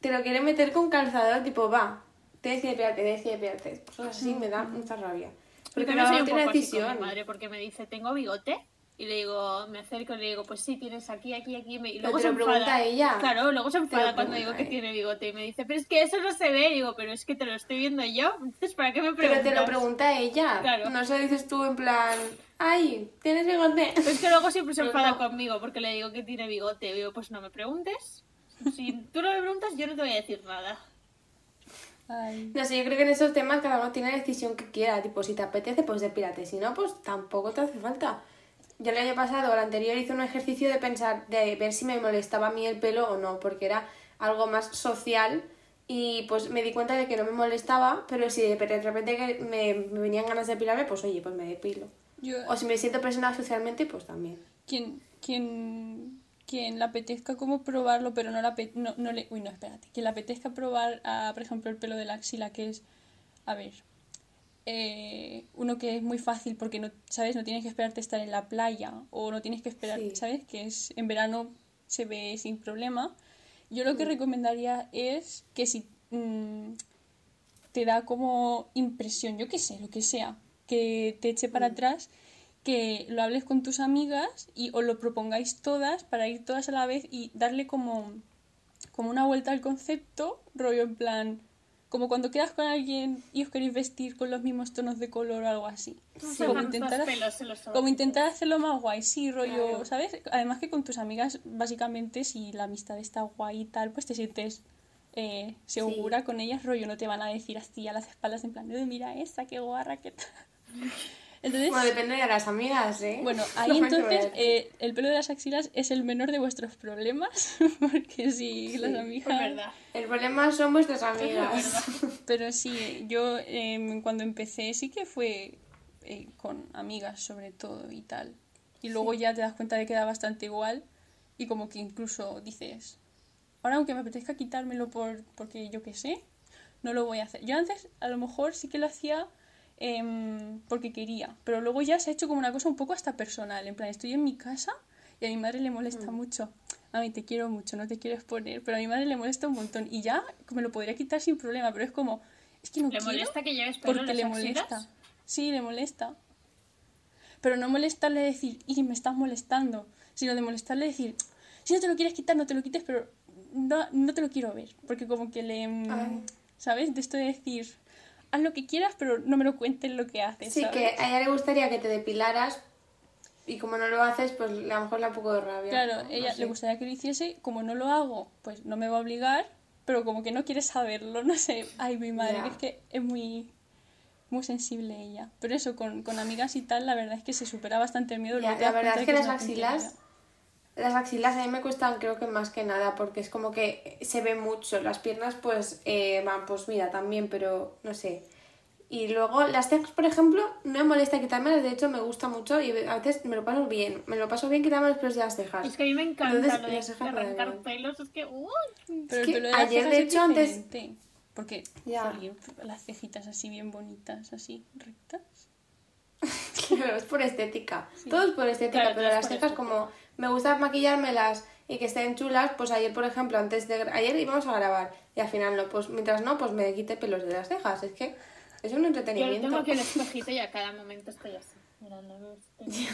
te lo quieren meter con calzador, tipo, va, tienes que depilarte, tienes que depilarte, cosas así me da mucha rabia. Porque no soy un poco así con mi madre, porque me dice, ¿tengo bigote? Y le digo, me acerco y le digo, pues sí, tienes aquí, aquí, aquí. Y luego se enfada. Pregunta ella. Claro, luego se enfada cuando digo que tiene bigote. Y me dice, pero es que eso no se ve. Y digo, pero es que te lo estoy viendo yo. Entonces, ¿para qué me preguntas? Pero te lo pregunta ella. Claro. No se dices tú en plan, ay, ¿tienes bigote? Pero es que luego siempre se enfada no. conmigo porque le digo que tiene bigote. Y digo, pues no me preguntes. Si tú no me preguntas, yo no te voy a decir nada. Ay. No sé, yo creo que en esos temas cada uno tiene la decisión que quiera. Tipo, si te apetece, pues depílate. Si no, pues tampoco te hace falta. Yo el año pasado, el anterior, hice un ejercicio de pensar, de ver si me molestaba a mí el pelo o no, porque era algo más social. Y pues me di cuenta de que no me molestaba, pero si de repente me, me venían ganas de depilarme, pues oye, pues me depilo. Yo... O si me siento presionada socialmente, pues también. ¿Quién...? quién... Quien le apetezca como probarlo, pero no, la pe- no, no le... Uy, no, espérate. Quien le apetezca probar, a, por ejemplo, el pelo de la axila, que es... A ver... Eh, uno que es muy fácil porque, no ¿sabes? No tienes que esperarte estar en la playa. O no tienes que esperar, sí. ¿sabes? Que es en verano se ve sin problema. Yo lo que sí. recomendaría es que si mmm, te da como impresión, yo qué sé, lo que sea, que te eche para sí. atrás... que lo hables con tus amigas y os lo propongáis todas para ir todas a la vez y darle como, como una vuelta al concepto, rollo en plan, como cuando quedas con alguien y os queréis vestir con los mismos tonos de color o algo así. Sí, como, intentar, pelos, como intentar hacerlo más guay, sí, rollo, claro. ¿sabes? Además que con tus amigas, básicamente, si la amistad está guay y tal, pues te sientes... Eh, segura sí. con ellas, rollo, no te van a decir así a las espaldas en plan, mira esta, qué guarra, qué tal... Entonces, bueno, depende de las amigas, ¿eh? Bueno, ahí entonces eh, el pelo de las axilas es el menor de vuestros problemas, porque si sí, las amigas... Verdad. El problema son vuestras amigas. Pero sí, yo eh, cuando empecé sí que fue eh, con amigas sobre todo y tal. Y luego sí. ya te das cuenta de que da bastante igual y como que incluso dices, ahora aunque me apetezca quitármelo por porque yo qué sé, no lo voy a hacer. Yo antes a lo mejor sí que lo hacía... Eh, porque quería, pero luego ya se ha hecho como una cosa un poco hasta personal, en plan estoy en mi casa y a mi madre le molesta mm. mucho, a mí te quiero mucho, no te quiero exponer, pero a mi madre le molesta un montón y ya me lo podría quitar sin problema, pero es como es que no ¿Le quiero molesta que lleves pelo porque le axilas? Molesta, sí, le molesta, pero no molestarle decir y me estás molestando, sino de molestarle decir si no te lo quieres quitar no te lo quites, pero no, no te lo quiero ver, porque como que le Ay. ¿sabes? De esto de decir haz lo que quieras, pero no me lo cuentes lo que haces. Sí, ¿sabes? Que a ella le gustaría que te depilaras y como no lo haces, pues a lo mejor le da un poco de rabia. Claro, ¿no? ella no sé. Le gustaría que lo hiciese, como no lo hago, pues no me va a obligar, pero como que no quiere saberlo, no sé. Ay, mi madre, yeah. es que es muy, muy sensible ella. Pero eso, con, con amigas y tal, la verdad es que se supera bastante el miedo. Yeah, la verdad es que, que las axilas... Las axilas a mí me cuestan creo que más que nada porque es como que se ve mucho. Las piernas pues eh, van, pues mira, también, pero no sé. Y luego las cejas, por ejemplo, no me molesta quitármelas. De hecho, me gusta mucho y a veces me lo paso bien. Me lo paso bien quitarme los pelos de las cejas. Es que a mí me encanta Entonces, lo de las cejas arrancar pelos. Es que... Uh, pero es que el pelo de las ayer, de hecho, antes... Porque yeah. las cejitas así bien bonitas, así rectas. Claro, es por estética. Sí. Todo es por estética, claro, pero las cejas como... Me gusta maquillármelas y que estén chulas, pues ayer, por ejemplo, antes de... Ayer íbamos a grabar y al final no, pues mientras no, pues me quité pelos de las cejas. Es que es un entretenimiento. Yo tengo aquí el espejito y a cada momento estoy así. mirando a ver si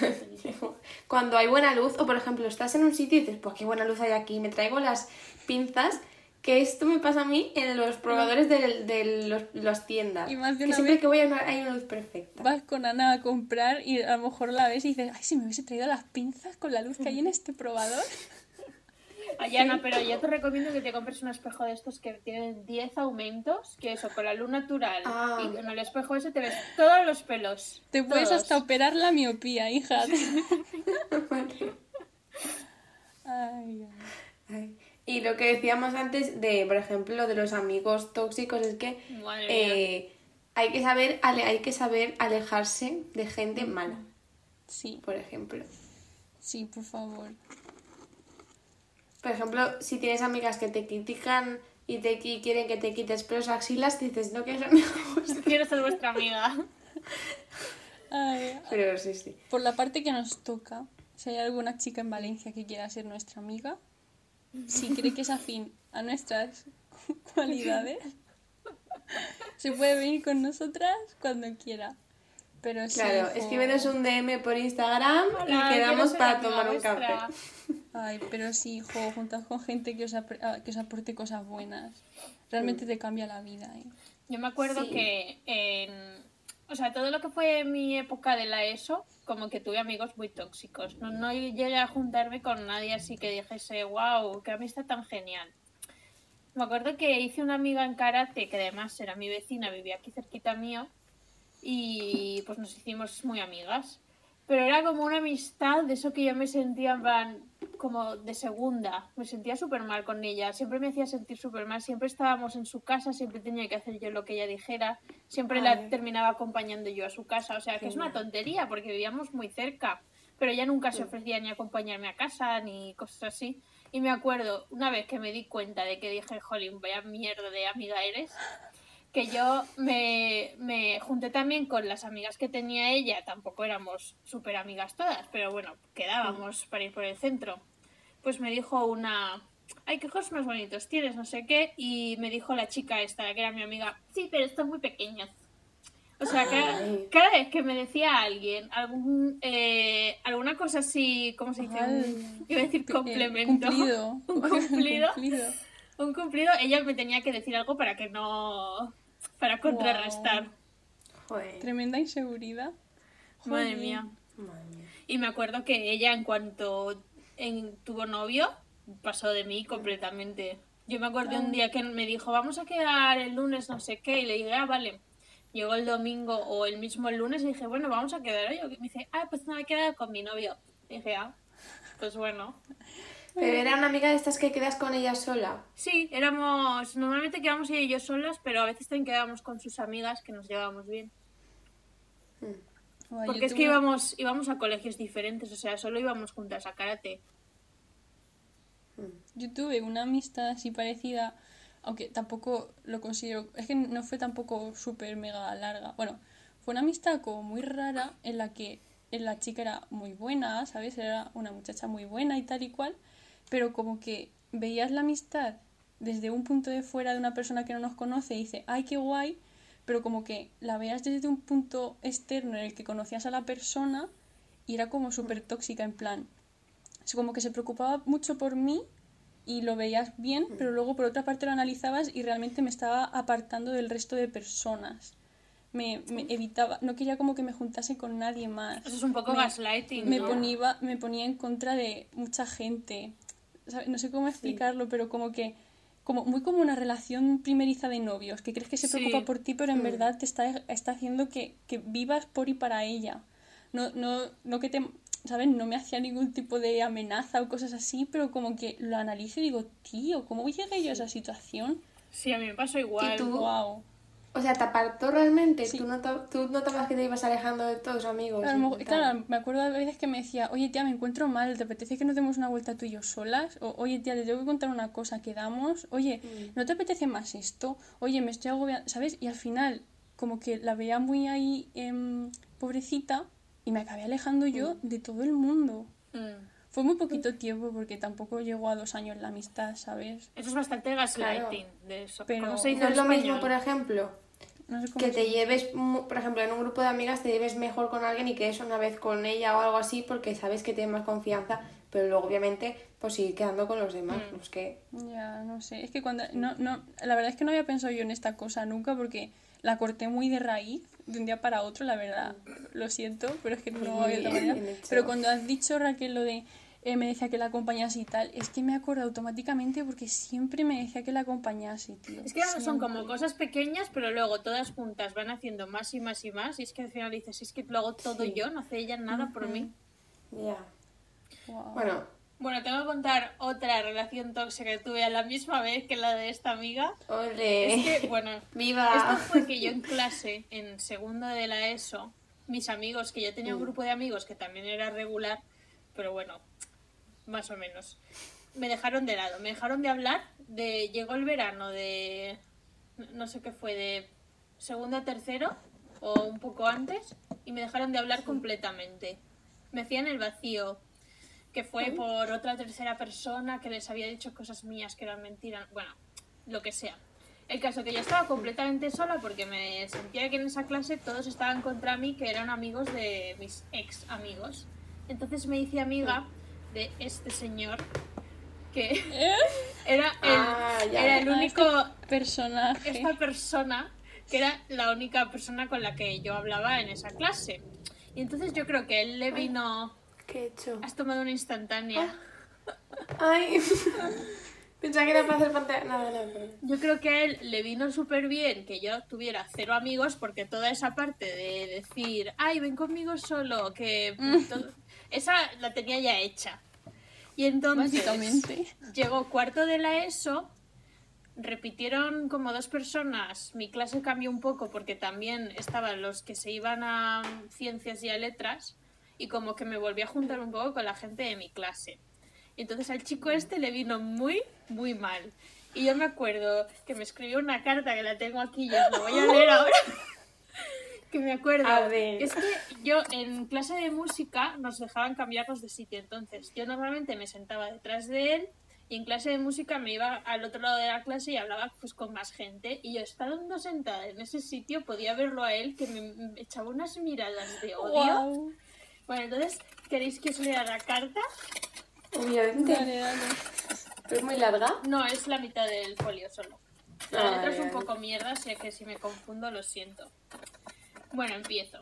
tengo cuando hay buena luz, o por ejemplo, estás en un sitio y dices, pues qué buena luz hay aquí, me traigo las pinzas, que esto me pasa a mí en los probadores no. de, de los, las tiendas. Y más de una que siempre vez que voy a una, hay una luz perfecta. Vas con Ana a comprar y a lo mejor la ves y dices, ay, si me hubiese traído las pinzas con la luz que hay en este probador. Ay, Ana, pero yo te recomiendo que te compres un espejo de estos que tienen diez aumentos, que eso, con la luz natural, ah, y con el espejo ese te ves todos los pelos. Te todos. Puedes hasta operar la miopía, hija. Ay, ay. Y lo que decíamos antes de, por ejemplo, de los amigos tóxicos, es que eh, hay que saber ale, hay que saber alejarse de gente mala. Sí. Por ejemplo. Sí, por favor. Por ejemplo, si tienes amigas que te critican y te y quieren que te quites pelos axilas, dices, no quiero ser mi amiga. Quiero ser vuestra amiga. Ay, pero sí, sí. Por la parte que nos toca, si hay alguna chica en Valencia que quiera ser nuestra amiga, si cree que es afín a nuestras cualidades, se puede venir con nosotras cuando quiera. Pero claro, sí, escríbenos un D M por Instagram. Hola, y quedamos para tomar un café. Ay, pero sí, hijo, juntaos con gente que os, ap- que os aporte cosas buenas. Realmente mm. te cambia la vida, ¿eh? Yo me acuerdo sí. que, eh, o sea, todo lo que fue mi época de la ESO, como que tuve amigos muy tóxicos. No, no llegué a juntarme con nadie así que dijese, wow, qué amistad tan genial. Me acuerdo que hice una amiga en karate, que además era mi vecina, vivía aquí cerquita mío. Y pues nos hicimos muy amigas. Pero era como una amistad de eso que yo me sentía como de segunda. Me sentía súper mal con ella. Siempre me hacía sentir súper mal. Siempre estábamos en su casa. Siempre tenía que hacer yo lo que ella dijera. Siempre Ay. la terminaba acompañando yo a su casa. O sea, que sí, es una tontería porque vivíamos muy cerca. Pero ella nunca sí. se ofrecía ni a acompañarme a casa ni cosas así. Y me acuerdo una vez que me di cuenta de que dije, jolín, vaya mierda de amiga eres, que yo me, me junté también con las amigas que tenía ella, tampoco éramos súper amigas todas, pero bueno, quedábamos para ir por el centro. Pues me dijo una, ay, qué ojos más bonitos tienes, no sé qué, y me dijo la chica esta, que era mi amiga, sí, pero están muy pequeños. O sea, cada, cada vez que me decía alguien algún eh, alguna cosa así, ¿cómo se dice? Ay, iba a decir complemento. Cumplido. Un cumplido. cumplido. Un cumplido, ella me tenía que decir algo para que no... para contrarrestar. Wow. Joder. Tremenda inseguridad. Joder. Madre mía. Madre mía. Y me acuerdo que ella, en cuanto en, tuvo novio, pasó de mí completamente. Yo me acuerdo un día que me dijo, vamos a quedar el lunes, no sé qué, y le dije, ah, vale. Llegó el domingo o el mismo el lunes y dije, bueno, vamos a quedar hoy. Y me dice, ah, pues no, voy a quedar con mi novio. Y dije, ah, pues bueno. Pero era una amiga de estas que quedas con ella sola. Sí, éramos... Normalmente quedamos ella y yo solas, pero a veces también quedábamos con sus amigas que nos llevábamos bien. Hmm. Uy, porque es tuve... que íbamos, íbamos a colegios diferentes, o sea, solo íbamos juntas a karate. Hmm. Yo tuve una amistad así parecida, aunque tampoco lo considero... Es que no fue tampoco súper mega larga. Bueno, fue una amistad como muy rara en la que la chica era muy buena, ¿sabes? Era una muchacha muy buena y tal y cual. Pero como que veías la amistad desde un punto de fuera de una persona que no nos conoce y dice, ay, qué guay, pero como que la veías desde un punto externo en el que conocías a la persona y era como súper tóxica, en plan, como que se preocupaba mucho por mí y lo veías bien, pero luego por otra parte lo analizabas y realmente me estaba apartando del resto de personas. Me, me evitaba, no quería como que me juntase con nadie más. Eso es un poco me, gaslighting, me, ¿no? ponía, me ponía en contra de mucha gente. No sé cómo explicarlo, sí. pero como que como muy como una relación primeriza de novios, que crees que se preocupa sí. por ti, pero en mm. verdad te está, está haciendo que, que vivas por y para ella. No, no, no que te, ¿sabes? No me hacía ningún tipo de amenaza o cosas así, pero como que lo analizo y digo, tío, ¿cómo llegué sí. yo a esa situación? Sí, a mí me pasó igual. ¿Y tú? Wow. O sea, ¿te apartó realmente? Sí. ¿Tú notabas tú que te ibas alejando de todos amigos? Claro, me, claro, me acuerdo a veces que me decía, oye tía, me encuentro mal, ¿te apetece que nos demos una vuelta tú y yo solas? O, oye tía, te tengo que contar una cosa, ¿quedamos? Oye, mm. ¿no te apetece más esto? Oye, me estoy agobiando, ¿sabes? Y al final, como que la veía muy ahí, eh, pobrecita, y me acabé alejando yo mm. de todo el mundo. Mm. Fue muy poquito tiempo porque tampoco llegó a dos años la amistad, ¿sabes? Eso es bastante gaslighting. Claro. De eso. Pero ¿cómo se dice no es lo español? Mismo, por ejemplo, No sé cómo que es. Te lleves, por ejemplo, en un grupo de amigas te lleves mejor con alguien y que es una vez con ella o algo así porque sabes que tienes más confianza, pero luego obviamente pues ir quedando con los demás, mm. pues que... Ya, no sé, es que cuando... no no La verdad es que no había pensado yo en esta cosa nunca porque la corté muy de raíz de un día para otro, la verdad, lo siento, pero es que no había otra manera. Pero cuando has dicho, Raquel, lo de... Eh, me decía que la acompañase y tal, es que me acuerdo automáticamente porque siempre me decía que la acompañase, tío. Es que siempre. Son como cosas pequeñas, pero luego todas juntas van haciendo más y más y más, y es que al final dices, es que lo hago todo sí. yo, no hace ella nada uh-huh. por mí. Ya. Yeah. Wow. Bueno, bueno, tengo que contar otra relación tóxica que tuve a la misma vez que la de esta amiga. ¡Olé! Es que, bueno, ¡viva! Esto fue que yo en clase, en segundo de la ESO, mis amigos, que yo tenía un grupo de amigos que también era regular, pero bueno... más o menos, me dejaron de lado, me dejaron de hablar, de llegó el verano de, no sé qué fue, de segundo a tercero, o un poco antes, y me dejaron de hablar sí. completamente, me hacían el vacío, que fue ¿Eh? por otra tercera persona que les había dicho cosas mías que eran mentiras, bueno, lo que sea. El caso que yo estaba completamente sola porque me sentía que en esa clase todos estaban contra mí, que eran amigos de mis ex amigos, entonces me hice amiga de este señor que ¿Eh? era el, ah, ya, era el único este personaje, esta persona que era la única persona con la que yo hablaba en esa clase, y entonces yo creo que él le vino ¿qué he hecho? Has tomado una instantánea. Ay, pensaba que era para hacer pantalla. No, no, no. Yo creo que a él le vino súper bien que yo tuviera cero amigos porque toda esa parte de decir ay, ven conmigo solo, que todo, esa la tenía ya hecha. Y entonces llegó cuarto de la ESO, repitieron como dos personas, mi clase cambió un poco porque también estaban los que se iban a ciencias y a letras, y como que me volví a juntar un poco con la gente de mi clase. Entonces al chico este le vino muy, muy mal. Y yo me acuerdo que me escribió una carta que la tengo aquí, yo la voy a leer ahora. Que me acuerdo, es que yo en clase de música nos dejaban cambiarnos de sitio, entonces yo normalmente me sentaba detrás de él y en clase de música me iba al otro lado de la clase y hablaba pues con más gente, y yo estando sentada en ese sitio podía verlo a él que me echaba unas miradas de odio. Wow. Bueno, entonces, ¿queréis que os lea la carta? Obviamente. Dale, dale. ¿Es muy larga? No, es la mitad del folio solo. La letra es un poco mierda, sé que si me confundo lo siento. Bueno, empiezo.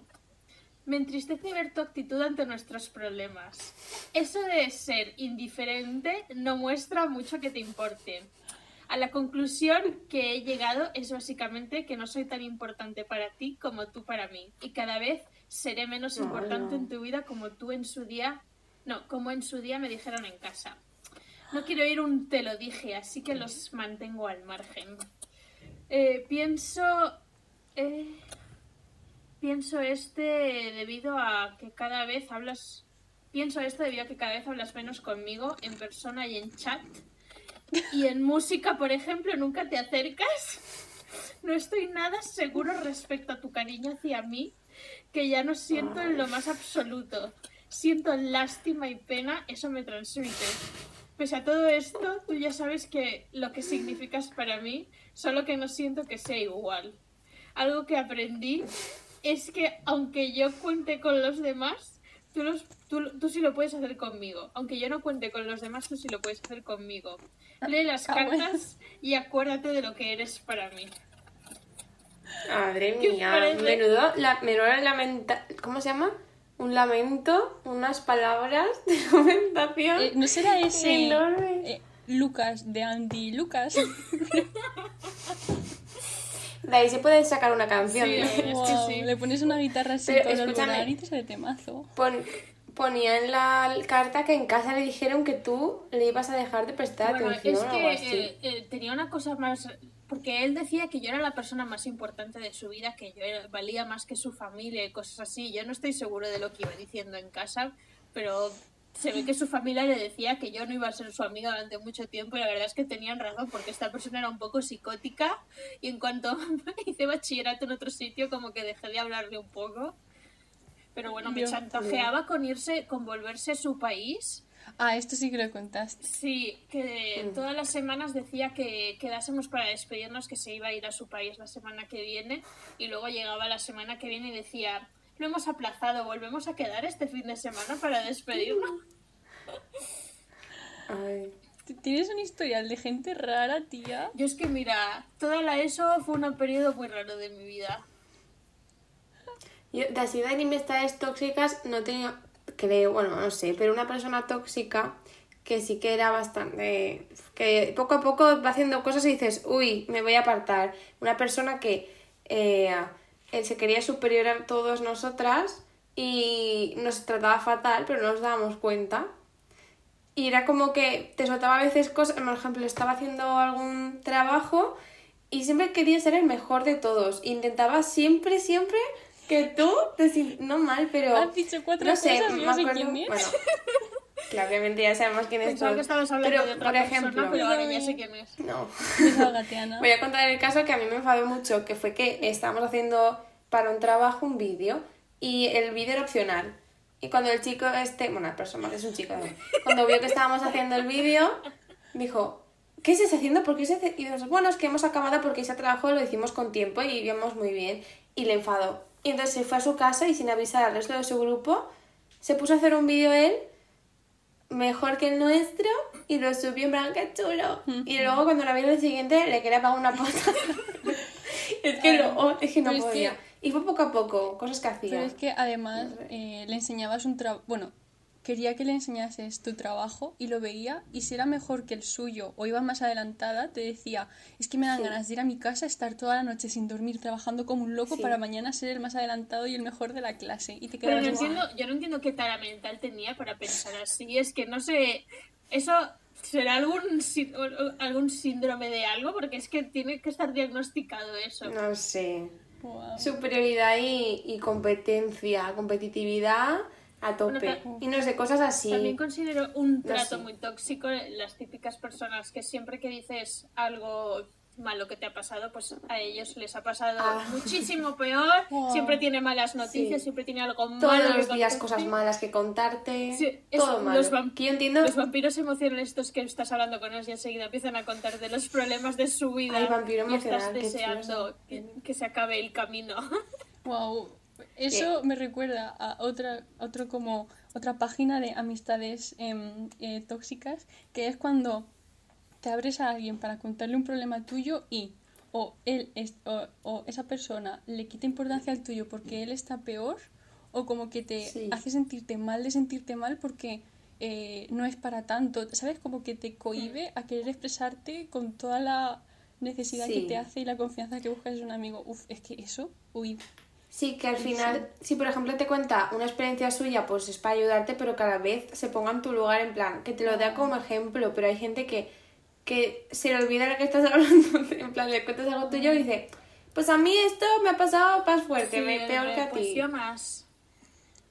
Me entristece ver tu actitud ante nuestros problemas. Eso de ser indiferente no muestra mucho que te importe. A la conclusión que he llegado es básicamente que no soy tan importante para ti como tú para mí. Y cada vez seré menos importante en tu vida como tú en su día... No, como en su día me dijeron en casa. No quiero ir un te lo dije, así que los mantengo al margen. Eh, pienso... Eh... Pienso este debido a que cada vez hablas... Pienso esto debido a que cada vez hablas menos conmigo en persona y en chat. Y en música, por ejemplo, nunca te acercas. No estoy nada seguro respecto a tu cariño hacia mí, que ya no siento en lo más absoluto. Siento lástima y pena, eso me transmite. Pese a todo esto, tú ya sabes que lo que significas para mí, solo que no siento que sea igual. Algo que aprendí... es que aunque yo cuente con los demás, tú, los, tú, tú sí lo puedes hacer conmigo. Aunque yo no cuente con los demás, tú sí lo puedes hacer conmigo. Lee las cartas y acuérdate de lo que eres para mí. Madre mía, menudo, la, menudo lamenta... ¿Cómo se llama? Un lamento, unas palabras de lamentación. Eh, ¿No será ese enorme? Eh, Lucas, de Andy Lucas? De ahí se puede sacar una canción. Sí, ¿no? Wow, sí, sí. Le pones una guitarra así con el volar y te sale temazo. Pon, ponía en la carta que en casa le dijeron que tú le ibas a dejar de prestar bueno, atención es que, o algo así. Eh, eh, tenía una cosa más... Porque él decía que yo era la persona más importante de su vida, que yo era, valía más que su familia y cosas así. Yo no estoy seguro de lo que iba diciendo en casa, pero se ve que su familia le decía que yo no iba a ser su amiga durante mucho tiempo, y la verdad es que tenían razón porque esta persona era un poco psicótica, y en cuanto hice bachillerato en otro sitio como que dejé de hablarle un poco. Pero bueno, me Dios chantajeaba Dios. con irse, con volverse a su país. Ah, esto sí que lo contaste. Sí, que mm. todas las semanas decía que quedásemos para despedirnos, que se iba a ir a su país la semana que viene, y luego llegaba la semana que viene y decía, lo hemos aplazado, volvemos a quedar este fin de semana para despedirnos. Ay. Tienes un historial de gente rara, tía. Yo es que, mira, toda la ESO fue un periodo muy raro de mi vida. Yo, de así de amistades tóxicas no tenía, creo, bueno, no sé, pero una persona tóxica que sí que era bastante, que poco a poco va haciendo cosas y dices, uy, me voy a apartar. Una persona que eh, se quería superior a todas nosotras y nos trataba fatal, pero no nos dábamos cuenta. Y era como que te soltaba a veces cosas, por ejemplo, estaba haciendo algún trabajo y siempre quería ser el mejor de todos. Intentaba siempre, siempre que tú te sientas... No mal, pero... Has dicho cuatro no sé, cosas, no sé quién es. Bueno, claramente ya sabemos quién es. Pensaba que estabas hablando pero, de otra por ejemplo, persona, pero ahora ya sé quién es. No. Voy a contar el caso que a mí me enfadó mucho, que fue que estábamos haciendo para un trabajo un vídeo y el vídeo era opcional. Y cuando el chico este... Bueno, la persona que es un chico. Cuando vio que estábamos haciendo el vídeo, dijo, ¿qué estáis haciendo? ¿Por qué se hace? Y dijimos, bueno, es que hemos acabado porque ese trabajo lo hicimos con tiempo y íbamos muy bien. Y le enfadó. Y entonces se fue a su casa y sin avisar al resto de su grupo, se puso a hacer un vídeo él, mejor que el nuestro, y lo subió en blanco chulo. Y luego cuando lo vieron el siguiente, le quería pagar una pota. Es que no, es que no podía. Y fue poco a poco, cosas que hacía. Pero es que además eh, le enseñabas un trabajo... Bueno, quería que le enseñases tu trabajo y lo veía. Y si era mejor que el suyo o ibas más adelantada, te decía... Es que me dan sí. ganas de ir a mi casa, estar toda la noche sin dormir, trabajando como un loco sí. para mañana ser el más adelantado y el mejor de la clase. Y te quedabas... Pero no entiendo, yo no entiendo qué tara mental tenía para pensar así. Es que no sé... Eso... ¿Será algún, algún síndrome de algo? Porque es que tiene que estar diagnosticado eso. No sé... Wow. Superioridad y, y competencia, competitividad a tope. Bueno, y no sé, cosas así. También considero un trato no muy tóxico las típicas personas que siempre que dices algo malo que te ha pasado, pues a ellos les ha pasado ah. muchísimo peor. Wow. Siempre tiene malas noticias, sí. siempre tiene algo malo. Todos los días cosas malas que contarte. Sí, eso, todo malo. Los, vamp- yo entiendo... los vampiros emocionales estos que estás hablando con ellos y enseguida empiezan a contarte los problemas de su vida. Ay, vampiro emocional, y estás deseando que, que se acabe el camino. Wow. Eso ¿Qué? me recuerda a otra, otro como, otra página de amistades eh, eh, tóxicas, que es cuando te abres a alguien para contarle un problema tuyo y o él es, o, o esa persona le quita importancia al tuyo porque él está peor, o como que te sí. hace sentirte mal de sentirte mal porque eh, no es para tanto, ¿sabes? Como que te cohíbe a querer expresarte con toda la necesidad sí. que te hace y la confianza que buscas en un amigo. Uf, es que eso, uy. Sí, que al final, sí. si por ejemplo te cuenta una experiencia suya, pues es para ayudarte, pero cada vez se ponga en tu lugar, en plan, que te lo da como ejemplo, pero hay gente que que se le olvida lo que estás hablando, en plan, le cuentas algo tuyo y dice, pues a mí esto me ha pasado más fuerte, sí, me, peor que a pues ti. Yo más.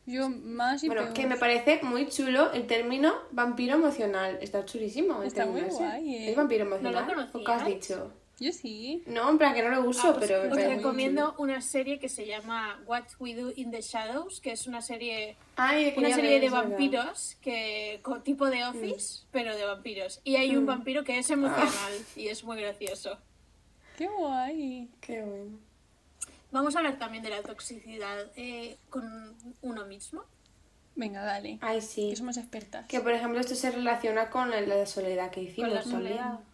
Yo más y bueno, peor. Que me parece muy chulo el término vampiro emocional. Está chulísimo. El Está término, muy guay, ¿eh? ¿Es vampiro emocional? ¿No lo conocías? ¿O has dicho? Yo sí. No, en plan, que no lo uso, ah, pues pero... Os me recomiendo una serie que se llama What We Do in the Shadows, que es una serie... Ay, una serie de vampiros, que con tipo de Office, mm. pero de vampiros. Y hay mm. un vampiro que es emocional ah. y es muy gracioso. ¡Qué guay! ¡Qué bueno! Vamos a hablar también de la toxicidad eh, con uno mismo. Venga, dale. Ay, sí. Que somos expertas. Que, por ejemplo, esto se relaciona con la soledad que hicimos. Con la soledad. También.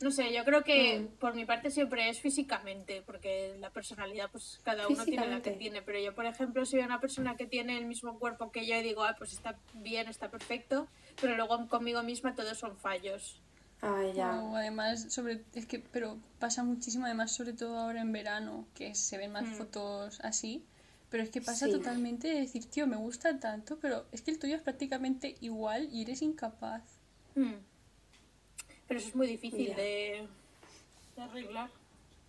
No sé, yo creo que mm. por mi parte siempre es físicamente, porque la personalidad, pues cada uno tiene la que tiene. Pero yo, por ejemplo, soy una persona que tiene el mismo cuerpo que yo y digo, ah, pues está bien, está perfecto, pero luego conmigo misma todos son fallos. Ah, ya. No, además, sobre, es que, pero pasa muchísimo, además, sobre todo ahora en verano, que se ven más mm. fotos así, pero es que pasa sí. totalmente de decir, tío, me gusta tanto, pero es que el tuyo es prácticamente igual y eres incapaz. Mm. Pero eso es muy difícil yeah. de, de arreglar.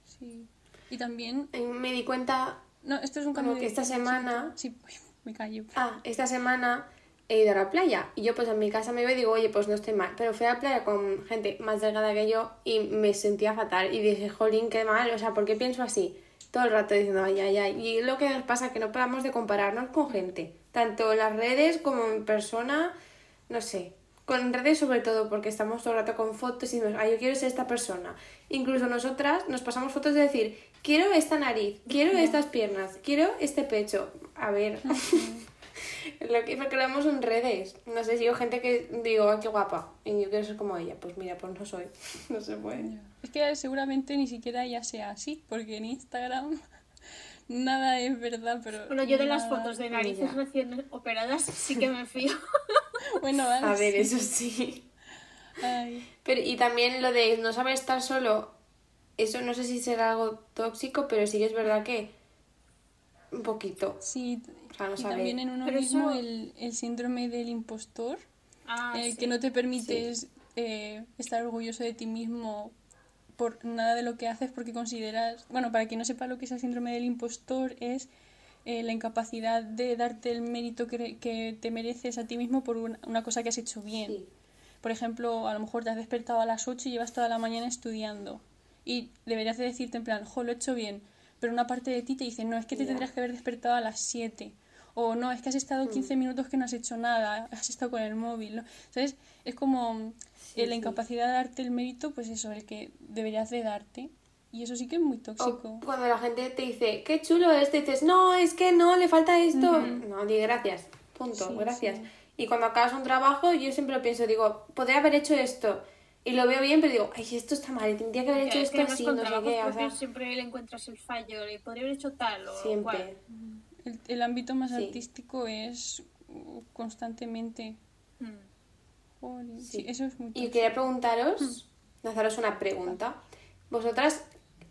Sí. Y también... Me di cuenta... No, esto es un cambio que esta semana... Sí, sí, me callo. Ah, esta semana he ido a la playa. Y yo pues en mi casa me veo y digo, oye, pues no estoy mal. Pero fui a la playa con gente más delgada que yo y me sentía fatal. Y dije, jolín, qué mal, o sea, ¿por qué pienso así? todo el rato diciendo ay, ay, ay. Y lo que nos pasa es que no paramos de compararnos con gente, tanto en las redes como en persona, no sé, con redes sobre todo, porque estamos todo el rato con fotos y decimos, ay, yo quiero ser esta persona. Incluso nosotras nos pasamos fotos de decir, quiero esta nariz, quiero estas piernas, quiero este pecho. A ver, lo que creamos en redes. No sé, si yo gente que digo, ay, qué guapa, y yo quiero ser como ella. Pues mira, pues no soy, no se puede. Es que seguramente ni siquiera ella sea así, porque en Instagram nada es verdad, pero... Bueno, yo de las fotos de narices ya recién operadas sí que me fío. Bueno, vale, a ver, sí, eso sí. Ay. Pero, y también lo de no saber estar solo, eso no sé si será algo tóxico, pero sí que es verdad que un poquito. Sí, o sea, no y saber. También en uno pero mismo eso... el, el síndrome del impostor, ah, eh, sí, que no te permites sí. eh, estar orgulloso de ti mismo por nada de lo que haces, porque consideras... Bueno, para quien no sepa lo que es el síndrome del impostor, es eh, la incapacidad de darte el mérito que, que te mereces a ti mismo por una, una cosa que has hecho bien. Sí. Por ejemplo, a lo mejor te has despertado a las ocho y llevas toda la mañana estudiando. Y deberías de decirte en plan, jo, lo he hecho bien. Pero una parte de ti te dice, no, es que te yeah. tendrías que haber despertado a las siete. O no, es que has estado quince mm. minutos que no has hecho nada, has estado con el móvil, ¿no? ¿Sabes? Es como sí, eh, la sí. incapacidad de darte el mérito, pues eso, el que deberías de darte. Y eso sí que es muy tóxico. O cuando la gente te dice, qué chulo es, te dices, no, es que no, le falta esto. Uh-huh. No, di gracias, punto, sí, gracias. Sí. Y cuando acabas un trabajo, yo siempre lo pienso, digo, podría haber hecho esto. Y lo veo bien, pero digo, ay, esto está mal, tendría que haber hecho esto así, no sé qué. O sea, siempre le encuentras el fallo, le podría haber hecho tal o siempre. Cual. Uh-huh. El, el ámbito más sí. artístico es constantemente... Mm. Joder, sí. Sí, eso es muy y quería preguntaros, mm. haceros una pregunta. Vosotras,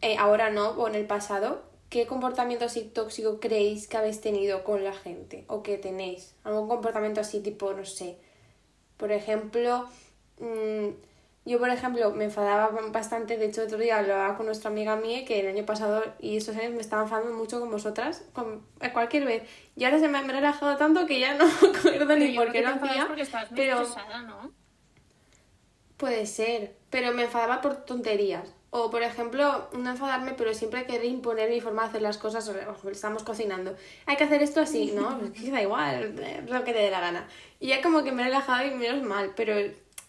eh, ahora no, o en el pasado, ¿qué comportamiento así tóxico creéis que habéis tenido con la gente? ¿O que tenéis? ¿Algún comportamiento así tipo, no sé? Por ejemplo, mmm, yo por ejemplo me enfadaba bastante, de hecho otro día hablaba con nuestra amiga mía que el año pasado y estos años me estaba enfadando mucho con vosotras, con cualquier vez, y ahora se me ha relajado tanto que ya no me acuerdo ni por qué lo hacía, pero pesada, ¿no? Puede ser, pero me enfadaba por tonterías, o por ejemplo, no enfadarme, pero siempre querer imponer mi forma de hacer las cosas, o estamos cocinando, hay que hacer esto así, ¿no? Pues da igual, lo que te dé la gana, y ya como que me he relajado y menos mal, pero...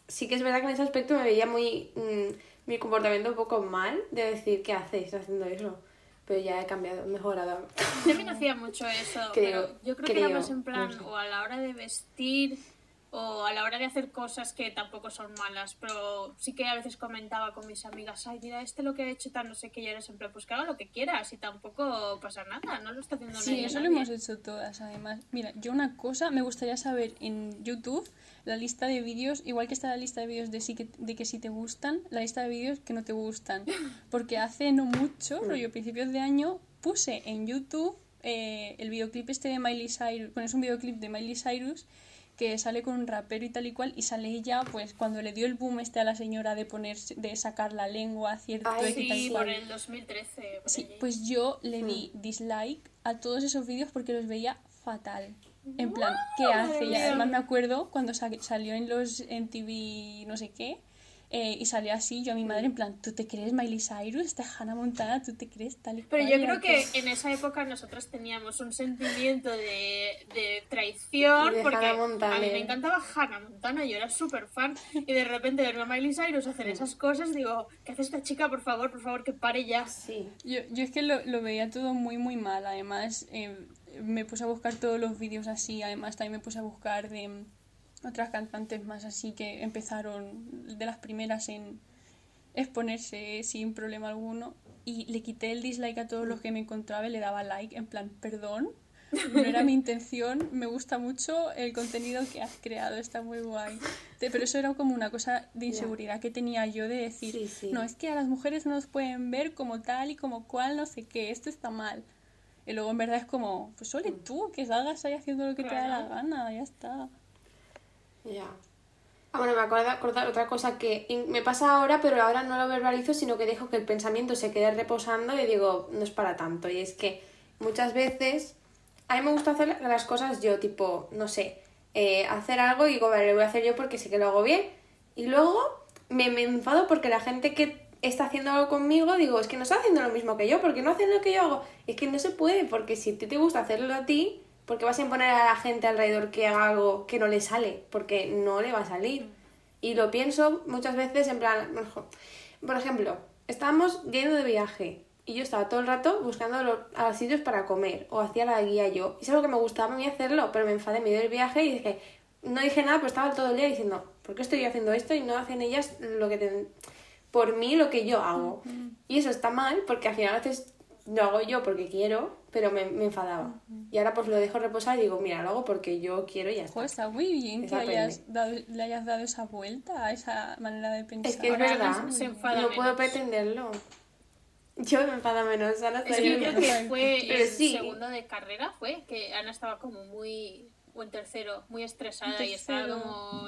Sí que es verdad que en ese aspecto me veía muy mmm, mi comportamiento un poco mal de decir, ¿qué hacéis haciendo eso? Pero ya he cambiado, mejorado. Yo también hacía mucho eso, creo, pero yo creo, creo que era más en plan, no sé, o a la hora de vestir o a la hora de hacer cosas que tampoco son malas, pero sí que a veces comentaba con mis amigas, ay, mira, este lo que ha hecho tal, no sé qué, ya eres en plan, pues que haga lo que quieras y tampoco pasa nada, no lo está haciendo sí, nadie. Sí, eso lo hemos hecho todas, además. Mira, yo una cosa, me gustaría saber en YouTube la lista de vídeos, igual que está la lista de vídeos de, sí que, de que sí te gustan, la lista de vídeos que no te gustan, porque hace no mucho, rollo principios de año, puse en YouTube eh, el videoclip este de Miley Cyrus, bueno, es un videoclip de Miley Cyrus, que sale con un rapero y tal y cual, y sale ella, pues, cuando le dio el boom este a la señora de ponerse, de sacar la lengua, cierto, ay, sí, y tal y cual. Por el dos mil trece. Por sí, allí. Pues yo le di dislike a todos esos vídeos porque los veía fatal. En plan, ¿qué hace? Y además me acuerdo cuando salió en los M T V no sé qué, eh, y salió así, yo a mi madre en plan, ¿tú te crees Miley Cyrus? ¿Esta Hannah Montana? ¿Tú te crees tal y cual? Pero yo creo que en esa época nosotros teníamos un sentimiento de, de traición, de porque a mí me encantaba Hannah Montana, yo era súper fan, y de repente verme a Miley Cyrus hacer esas cosas, digo, ¿qué hace esta chica? Por favor, por favor, que pare ya. Sí. Yo, yo es que lo, lo veía todo muy, muy mal, además... Eh, me puse a buscar todos los vídeos así, además también me puse a buscar de otras cantantes más así que empezaron de las primeras en exponerse sin problema alguno, y le quité el dislike a todos los que me encontraba y le daba like, en plan, perdón, no era mi intención, me gusta mucho el contenido que has creado, está muy guay. Pero eso era como una cosa de inseguridad que tenía yo de decir, sí, sí. no, es que a las mujeres no nos pueden ver como tal y como cual, no sé qué, esto está mal. Y luego en verdad es como, pues ole tú, que salgas ahí haciendo lo que claro. te da la gana, ya está. Ya. Yeah. Ah, bueno, me acuerdo, acuerdo otra cosa que me pasa ahora, pero ahora no lo verbalizo, sino que dejo que el pensamiento se quede reposando y digo, no es para tanto. Y es que muchas veces, a mí me gusta hacer las cosas yo, tipo, no sé, eh, hacer algo y digo, vale, lo voy a hacer yo porque sé que lo hago bien. Y luego me, me enfado porque la gente que está haciendo algo conmigo, digo, es que no está haciendo lo mismo que yo, porque no hacen lo que yo hago. Es que no se puede, porque si te gusta hacerlo a ti, ¿por qué vas a imponer a la gente alrededor que haga algo que no le sale? Porque no le va a salir. Y lo pienso muchas veces en plan, mejor. Por ejemplo, estábamos yendo de viaje y yo estaba todo el rato buscando los, a los sitios para comer, o hacía la guía yo. Y es algo que me gustaba a mí hacerlo, pero me enfadé, me dio el viaje y dije, no dije nada, pero estaba todo el día diciendo, ¿por qué estoy haciendo esto? Y no hacen ellas lo que ten... por mí lo que yo hago. Uh-huh. Y eso está mal, porque al final a veces lo hago yo porque quiero, pero me, me enfadaba. Uh-huh. Y ahora pues lo dejo reposar y digo, mira, lo hago porque yo quiero y ya está. Pues está muy bien que hayas dado, le hayas dado esa vuelta a esa manera de pensar. Es que ahora es verdad, no, se enfada no puedo pretenderlo. Yo me enfado menos, Ana está bien. Yo creo que fue el sí. segundo de carrera, fue que Ana estaba como muy, o en tercero, muy estresada tercero. y estaba como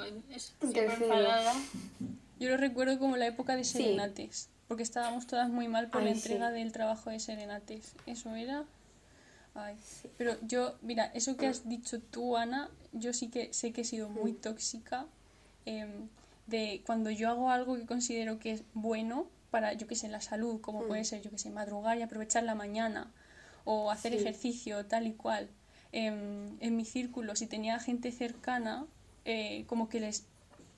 súper enfadada. Yo lo recuerdo como la época de Serenates, sí. porque estábamos todas muy mal por Ay, la entrega sí. del trabajo de Serenates. Eso era... Ay, sí. Pero yo, mira, eso que has dicho tú, Ana, yo sí que sé que he sido muy tóxica, eh, de cuando yo hago algo que considero que es bueno, para, yo que sé, la salud, como mm. puede ser, yo que sé, madrugar y aprovechar la mañana, o hacer sí. ejercicio, tal y cual. Eh, en mi círculo, si tenía gente cercana, eh, como que les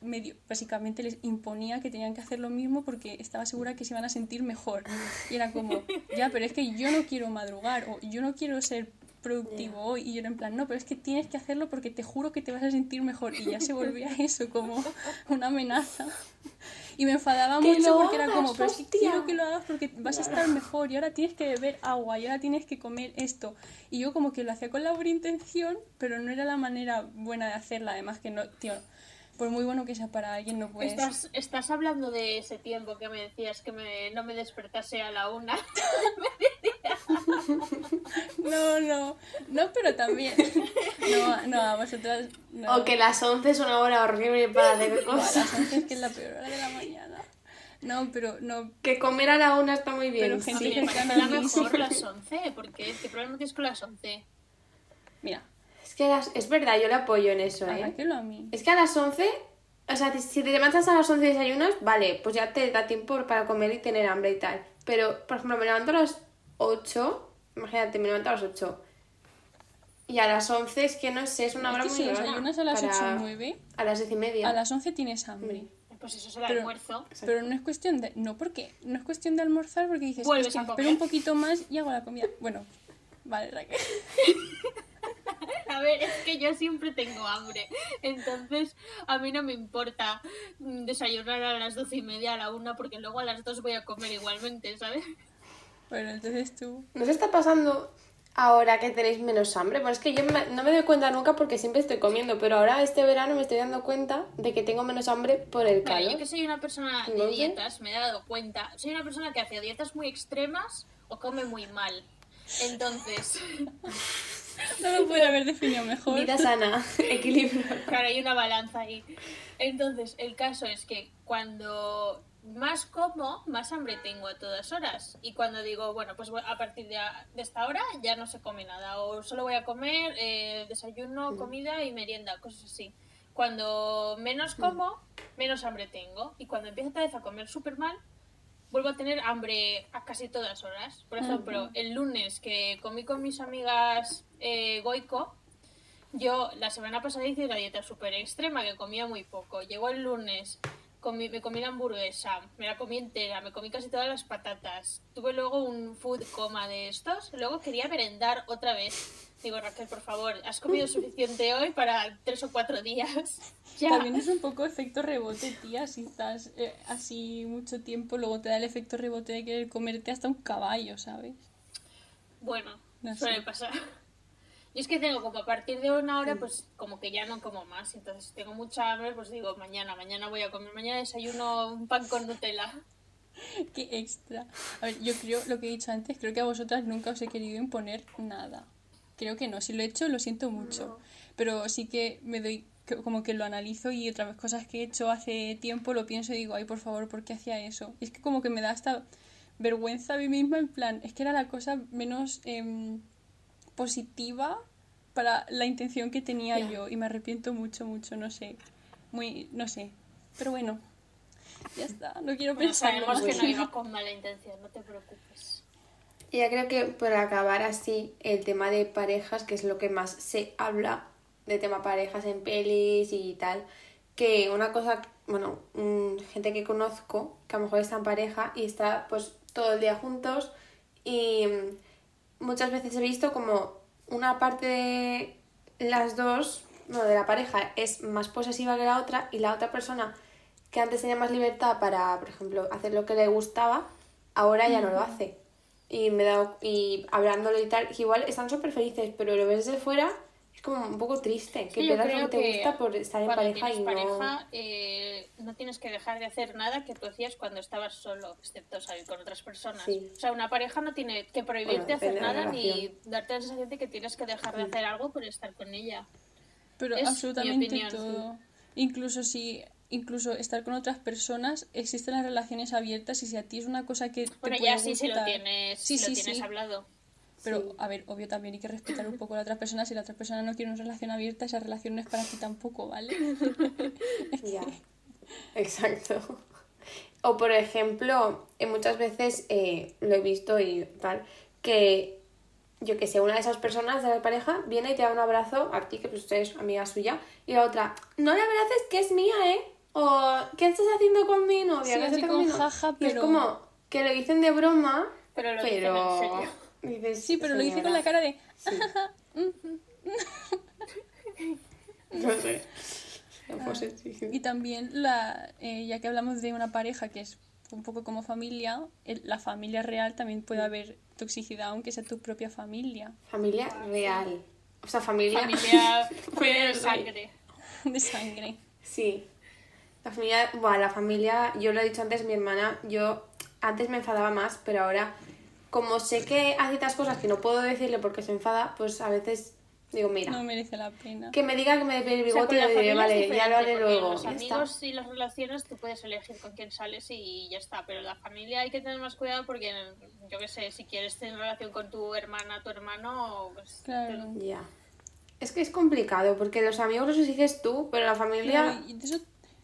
medio, básicamente les imponía que tenían que hacer lo mismo porque estaba segura que se iban a sentir mejor. Y era como, ya, pero es que yo no quiero madrugar, o yo no quiero ser productivo yeah. hoy. Y yo era en plan, no, pero es que tienes que hacerlo porque te juro que te vas a sentir mejor. Y ya se volvía eso como una amenaza. Y me enfadaba mucho porque hagas, era como, pero hostia. Quiero que lo hagas porque vas a estar mejor, y ahora tienes que beber agua, y ahora tienes que comer esto. Y yo como que lo hacía con la buena intención, pero no era la manera buena de hacerla. Además que no, tío, por muy bueno que sea para alguien, no puedes. Estás, estás hablando de ese tiempo que me decías que me, no me despertase a la una. No, no, no, pero también. No, no, a vosotras. No. O que las once es una hora horrible para hacer cosas. No, a las once es que es la peor hora de la mañana. No, pero no. Que comer a la una está muy bien. Pero gente que está mejor las once, porque ¿qué problema tienes con las once? Mira. Es que las... es verdad, yo le apoyo en eso, ¿eh? A mí. Es que a las once. O sea, si te levantas a las once y desayunas, vale, pues ya te da tiempo para comer y tener hambre y tal. Pero, por ejemplo, me levanto a las ocho. Imagínate, me levanto a las ocho. Y a las once es que no sé, es una hora muy larga. Si desayunas a las ocho o nueve, a las diez y media. A las once tienes hambre. Mm. Pues eso es el pero, almuerzo. Pero no es cuestión de... No, porque no es cuestión de almorzar porque dices... Vuelves es que a comer. Espero un poquito más y hago la comida. Bueno, vale, Raquel. A ver, es que yo siempre tengo hambre. Entonces, a mí no me importa desayunar a las doce y media, a la una, porque luego a las dos voy a comer igualmente, ¿sabes? Bueno, entonces tú... ¿No se está pasando ahora que tenéis menos hambre? Pues es que yo me, no me doy cuenta nunca porque siempre estoy comiendo, pero ahora este verano me estoy dando cuenta de que tengo menos hambre por el calor. Mira, yo que soy una persona de dietas, me he dado cuenta. Soy una persona que hace dietas muy extremas o come muy mal. Entonces... No me puede haber definido mejor. Vida sana, equilibrio. Claro, hay una balanza ahí. Entonces, el caso es que cuando... más como, más hambre tengo a todas horas. Y cuando digo, bueno, pues a partir de, a, de esta hora ya no se come nada. O solo voy a comer eh, desayuno, comida y merienda, cosas así. Cuando menos como, menos hambre tengo. Y cuando empiezo otra vez a comer súper mal, vuelvo a tener hambre a casi todas horas. Por ejemplo, uh-huh. el lunes que comí con mis amigas eh, Goico, yo la semana pasada hice una dieta súper extrema que comía muy poco. Llegó el lunes... Comí, me comí la hamburguesa, me la comí entera, me comí casi todas las patatas. Tuve luego un food coma de estos, luego quería merendar otra vez. Digo, Raquel, por favor, has comido suficiente hoy para tres o cuatro días. Ya. También es un poco efecto rebote, tía, si estás eh, así mucho tiempo, luego te da el efecto rebote de querer comerte hasta un caballo, ¿sabes? Bueno, no suele sé. pasar. Yo es que tengo como a partir de una hora, pues como que ya no como más. Entonces si tengo mucha hambre, pues digo, mañana, mañana voy a comer. Mañana desayuno un pan con Nutella. ¡Qué extra! A ver, yo creo, lo que he dicho antes, creo que a vosotras nunca os he querido imponer nada. Creo que no, si lo he hecho, lo siento mucho. No. Pero sí que me doy, como que lo analizo y otra vez cosas que he hecho hace tiempo lo pienso y digo, ay, por favor, ¿por qué hacía eso? Y es que como que me da hasta vergüenza a mí misma, en plan, es que era la cosa menos... Eh, positiva para la intención que tenía yeah. yo, y me arrepiento mucho, mucho, no sé, muy, no sé, pero bueno, Ya está, no quiero pensar. Bueno, sabemos que no iba con mala intención, no te preocupes. Y ya creo que para acabar así el tema de parejas, que es lo que más se habla de tema parejas en pelis y tal, que una cosa, bueno, gente que conozco que a lo mejor está en pareja y está pues todo el día juntos, y muchas veces he visto como una parte de las dos, no, de la pareja es más posesiva que la otra, y la otra persona que antes tenía más libertad para, por ejemplo, hacer lo que le gustaba, ahora ya no lo hace. Y me he dado, y hablándolo y tal, igual están súper felices, pero lo ves desde fuera, es como un poco triste, que sí, te das lo que te gusta por estar en pareja y pareja, no... pareja, eh, no tienes que dejar de hacer nada que tú hacías cuando estabas solo, excepto salir con otras personas. Sí. O sea, una pareja no tiene que prohibirte bueno, hacer nada ni darte la sensación de que tienes que dejar de hacer algo por estar con ella. Pero es absolutamente opinión, todo. Sí. Incluso si... Incluso estar con otras personas, existen las relaciones abiertas, y si a ti es una cosa que te bueno, puede ya sí, gustar... si lo tienes, sí, si sí, lo tienes sí. hablado. Pero, sí. a ver, obvio también hay que respetar un poco a la otra persona. Si la otra persona no quiere una relación abierta, esa relación no es para ti tampoco, ¿vale? Ya, exacto. O, por ejemplo, muchas veces eh, lo he visto y tal, que yo que sé, una de esas personas de la pareja viene y te da un abrazo a ti, que pues usted es amiga suya, y la otra, no le abraces que es mía, ¿eh? O, ¿qué estás haciendo con mi novia? Sí, así con jaja, pero... Es como que lo dicen de broma, pero... Lo pero... Dicen en serio. Dices, sí, pero señora. Lo dicen con la cara de... Sí. No sé. No sé. Y también, la eh, ya que hablamos de una pareja que es un poco como familia, el, la familia real también puede haber toxicidad, aunque sea tu propia familia. Familia real. O sea, familia... Familia, familia de sangre. De sangre. Sí. La familia, bueno, la familia, yo lo he dicho antes, mi hermana, yo antes me enfadaba más, pero ahora, como sé que hace tantas cosas que no puedo decirle porque se enfada, pues a veces digo, mira. No merece la pena. Que me diga que me dé el bigote, o sea, y le diré, vale, ya lo haré luego. Los amigos está. Y las relaciones, tú puedes elegir con quién sales y ya está, pero la familia hay que tener más cuidado porque, yo qué sé, si quieres tener relación con tu hermana, tu hermano, pues... Claro. Te... Ya. Es que es complicado porque los amigos los exiges tú, pero la familia... Pero, eso...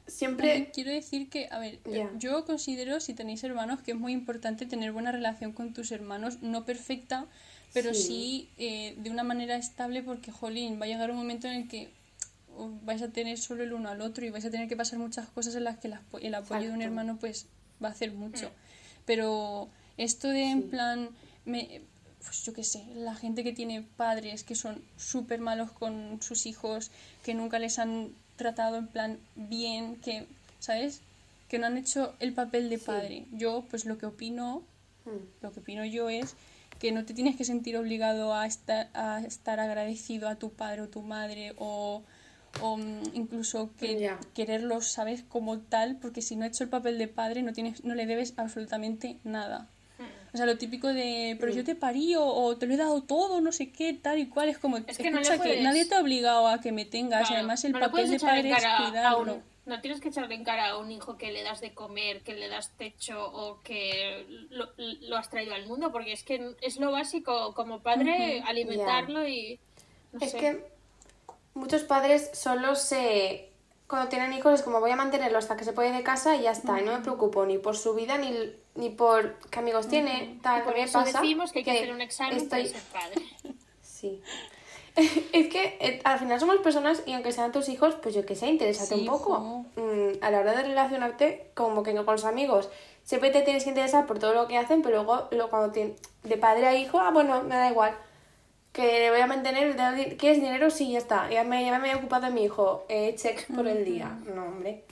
Siempre quiero decir que, a ver, yeah. yo considero, si tenéis hermanos, que es muy importante tener buena relación con tus hermanos, no perfecta, pero sí, sí eh, de una manera estable, porque, jolín, va a llegar un momento en el que vais a tener solo el uno al otro y vais a tener que pasar muchas cosas en las que el apoyo Exacto. de un hermano pues va a hacer mucho. Pero esto de, sí. en plan, me, pues yo qué sé, la gente que tiene padres que son súper malos con sus hijos, que nunca les han... tratado en plan bien, que, ¿sabes? Que no han hecho el papel de padre. Sí. Yo, pues lo que opino, mm. lo que opino yo es que no te tienes que sentir obligado a estar, a estar agradecido a tu padre o tu madre, o, o incluso que yeah. quererlos, ¿sabes? Como tal, porque si no has hecho el papel de padre no tienes, no le debes absolutamente nada. O sea, lo típico de, pero yo te parí o, o te lo he dado todo, no sé qué, tal y cual. Es como, es que, escucha, no puedes... que nadie te ha obligado a que me tengas. Claro, y además el no papel de padre es cuidarlo. No tienes que echarle en cara a un hijo que le das de comer, que le das techo o que lo, lo has traído al mundo. Porque es que es lo básico como padre, uh-huh. alimentarlo yeah. y... No es sé. Que muchos padres solo se... Cuando tienen hijos es como, voy a mantenerlo hasta que se puede ir de casa y ya está. Uh-huh. Y no me preocupo ni por su vida ni... ni por qué amigos tiene, tal, y por eso pasa decimos que hay que, que hacer un examen estoy... para ser padre. Sí. Es que eh, al final somos personas y aunque sean tus hijos, pues yo qué sé, interésate sí, un poco. Mm, a la hora de relacionarte, como que con los amigos, siempre te tienes que interesar por todo lo que hacen, pero luego lo, cuando te, de padre a hijo, ah, bueno, me da igual. Que le voy a mantener, ¿quieres dinero? Sí, ya está. Ya me, ya me he ocupado de mi hijo. Eh, check por el día. No, hombre.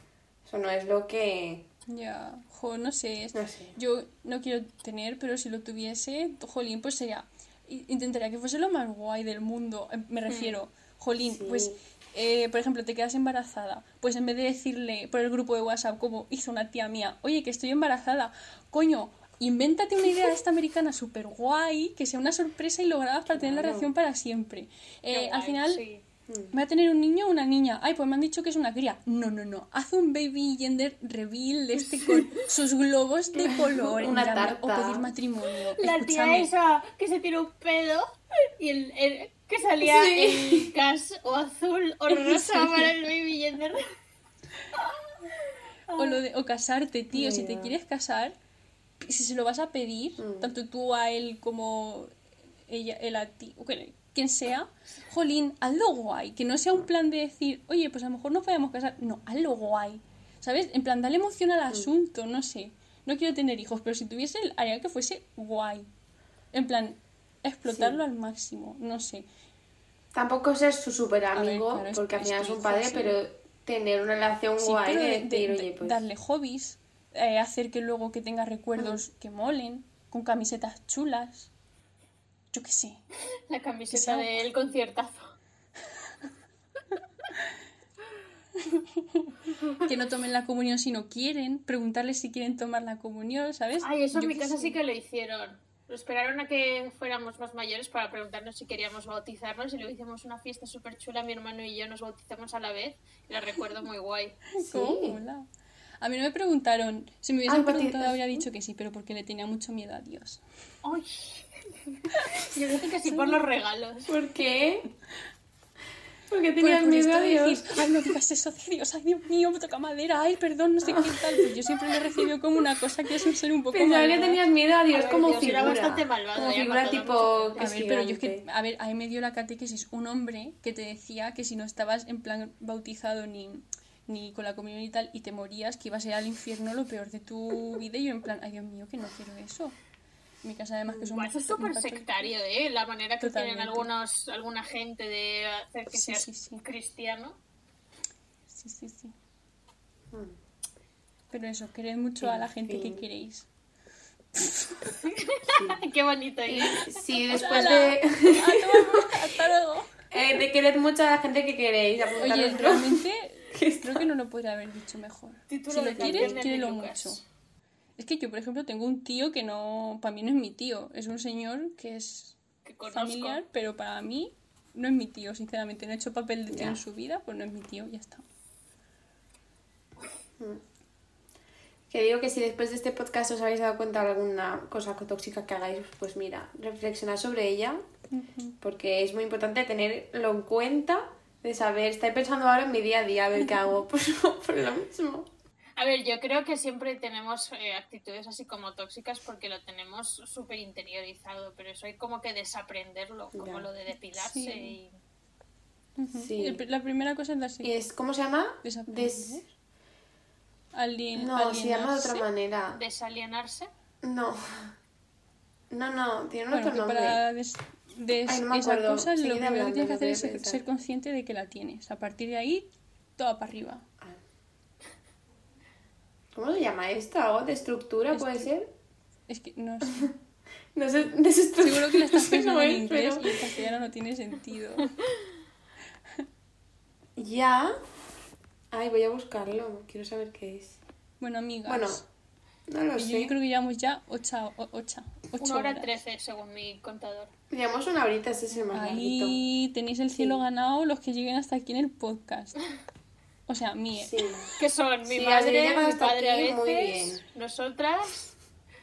Eso no es lo que... Ya, yeah. jo, no sé, no sé, yo no quiero tener, pero si lo tuviese, jolín, pues sería, intentaría que fuese lo más guay del mundo, me refiero, jolín, sí. pues, eh, por ejemplo, te quedas embarazada, pues en vez de decirle por el grupo de WhatsApp, como hizo una tía mía, oye, que estoy embarazada, coño, invéntate una idea de esta americana súper guay, que sea una sorpresa y lo grabas para tener la reacción para siempre, eh, al final... Sí. ¿Va a tener un niño o una niña? Ay, pues me han dicho que es una cría. No, no, no. Haz un baby gender reveal de este con sus globos de color. Una tarta. O pedir matrimonio. La Escúchame. Tía esa que se tiró un pedo y el, el que salía sí. en cas o azul o rosa sí. para el baby gender. O o, lo de, o casarte, tío. Yeah. Si te quieres casar, si se lo vas a pedir, mm. tanto tú a él como ella, él a ti, o que, quien sea, jolín, hazlo guay. Que no sea un plan de decir, oye, pues a lo mejor no podemos casar. No, hazlo guay. ¿Sabes? En plan, dale emoción al asunto, no sé. No quiero tener hijos, pero si tuviese, haría que fuese guay. En plan, explotarlo sí. al máximo, no sé. Tampoco ser su súper amigo, claro, porque es, al final es, es un padre, fácil. Pero tener una relación sí, guay. De, decir, de, de, oye, pues... darle hobbies, eh, hacer que luego que tenga recuerdos uh-huh. que molen, con camisetas chulas. Yo qué sé. La camiseta del conciertazo. Que no tomen la comunión si no quieren. Preguntarles si quieren tomar la comunión, ¿sabes? Ay, eso en mi casa sí que lo hicieron. Lo esperaron a que fuéramos más mayores para preguntarnos si queríamos bautizarnos. Y luego hicimos una fiesta súper chula. Mi hermano y yo nos bautizamos a la vez. Y la recuerdo muy guay. Sí. ¿Cómo? A mí no me preguntaron. Si me hubiesen Ay, preguntado, habría dicho que sí. Pero porque le tenía mucho miedo a Dios. Ay. Yo dije que sí por los regalos. ¿Por qué? Porque tenías por, por miedo a Dios. Ay, no digas eso de Dios. Ay, Dios mío, me toca madera. Ay, perdón, no sé qué tal. Pues yo siempre lo recibo como una cosa que es un ser un poco malo. Pensaba que tenías miedo a Dios, a ver, como Dios, figura. Era bastante malvado. Como figura tipo... Que a ver, pero yo es que... A ver, ahí me dio la catequesis un hombre que te decía que si no estabas en plan bautizado ni, ni con la comunión y tal, y te morías, que ibas a ir al infierno lo peor de tu vida. Y yo en plan, ay, Dios mío, que no quiero eso. Mi casa además que son bueno, eso es súper sectario, ¿eh? La manera que Totalmente. Tienen algunos alguna gente de hacer que sí, seas sí, sí. cristiano. Sí, sí, sí. Hmm. Pero eso, quered mucho sí, a la gente sí. que queréis. Sí. Qué bonito, ¿eh? Sí, sí, después Hola. De... Hasta luego. Eh, de quered mucho a la gente que queréis. Oye, realmente creo que no lo podría haber dicho mejor. Título si lo quieres, quiérelo mucho. Es que yo, por ejemplo, tengo un tío que no... Para mí no es mi tío. Es un señor que es que familiar, pero para mí no es mi tío, sinceramente. No he hecho papel de tío yeah. en su vida, pues no es mi tío, ya está. Que digo que si después de este podcast os habéis dado cuenta de alguna cosa tóxica que hagáis, pues mira, reflexionad sobre ella, uh-huh. porque es muy importante tenerlo en cuenta, de saber, estoy pensando ahora en mi día a día, a ver qué hago, pues no, por lo mismo. A ver, yo creo que siempre tenemos eh, actitudes así como tóxicas porque lo tenemos súper interiorizado, pero eso hay como que desaprenderlo, como ya. lo de depilarse sí. y... Uh-huh. Sí. La primera cosa es la siguiente. ¿Es, ¿Cómo se llama? ¿Desaprender? Des... Alien... No, alienarse. Se llama de otra manera. ¿Desalienarse? No. No, no, tiene bueno, otro nombre. Para des... Des... Ay, no me acuerdo. Esa cosa Seguid lo primero hablando, que tienes que hacer es ser consciente de que la tienes. A partir de ahí, todo para arriba. Ah. ¿Cómo se llama esto? ¿Algo de estructura puede Estru- ser? Es que no sé. no sé, desestructura. Seguro que la estás pensando no en es, inglés pero... y en castellano no tiene sentido. Ya. Ay, voy a buscarlo. Quiero saber qué es. Bueno, amigas. Bueno, no lo yo, sé. Yo creo que llevamos ya ocho, ocho, ocho una hora horas. trece, según mi contador. Llevamos una horita, ese es el más larguito. Ahí tenéis el cielo sí. ganado los que lleguen hasta aquí en el podcast. O sea, mi sí. que son mi sí, madre, mi padre a veces, muy bien. Nosotras.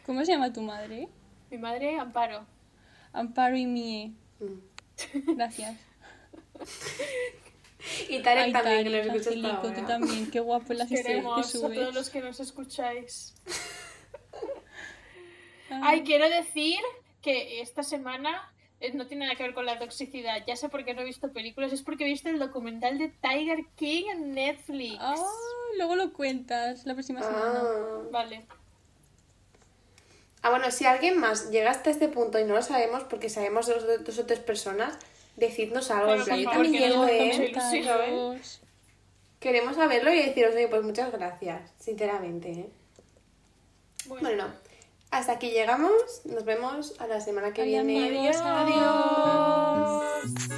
¿Cómo se llama tu madre? Mi madre, Amparo. Amparo y Mie. Mm. Gracias. Y Tarek Ay, también, Tarek, que lo escuchas Angelico, tú también, qué guapo las historias que subes. Queremos a todos los que nos escucháis. Ay. Ay, quiero decir que esta semana... No tiene nada que ver con la toxicidad. Ya sé por qué no he visto películas. Es porque he visto el documental de Tiger King en Netflix. Oh, luego lo cuentas la próxima semana. Ah. Vale. Ah, bueno, si alguien más llega hasta este punto y no lo sabemos porque sabemos dos, dos o tres personas, decidnos algo. Claro, o sea, yo favor, también llego, ¿eh? Queremos saberlo y deciros, oye, pues muchas gracias, sinceramente. ¿eh? Bueno. bueno. Hasta aquí llegamos, nos vemos a la semana que Adiós. viene. Adiós. Adiós.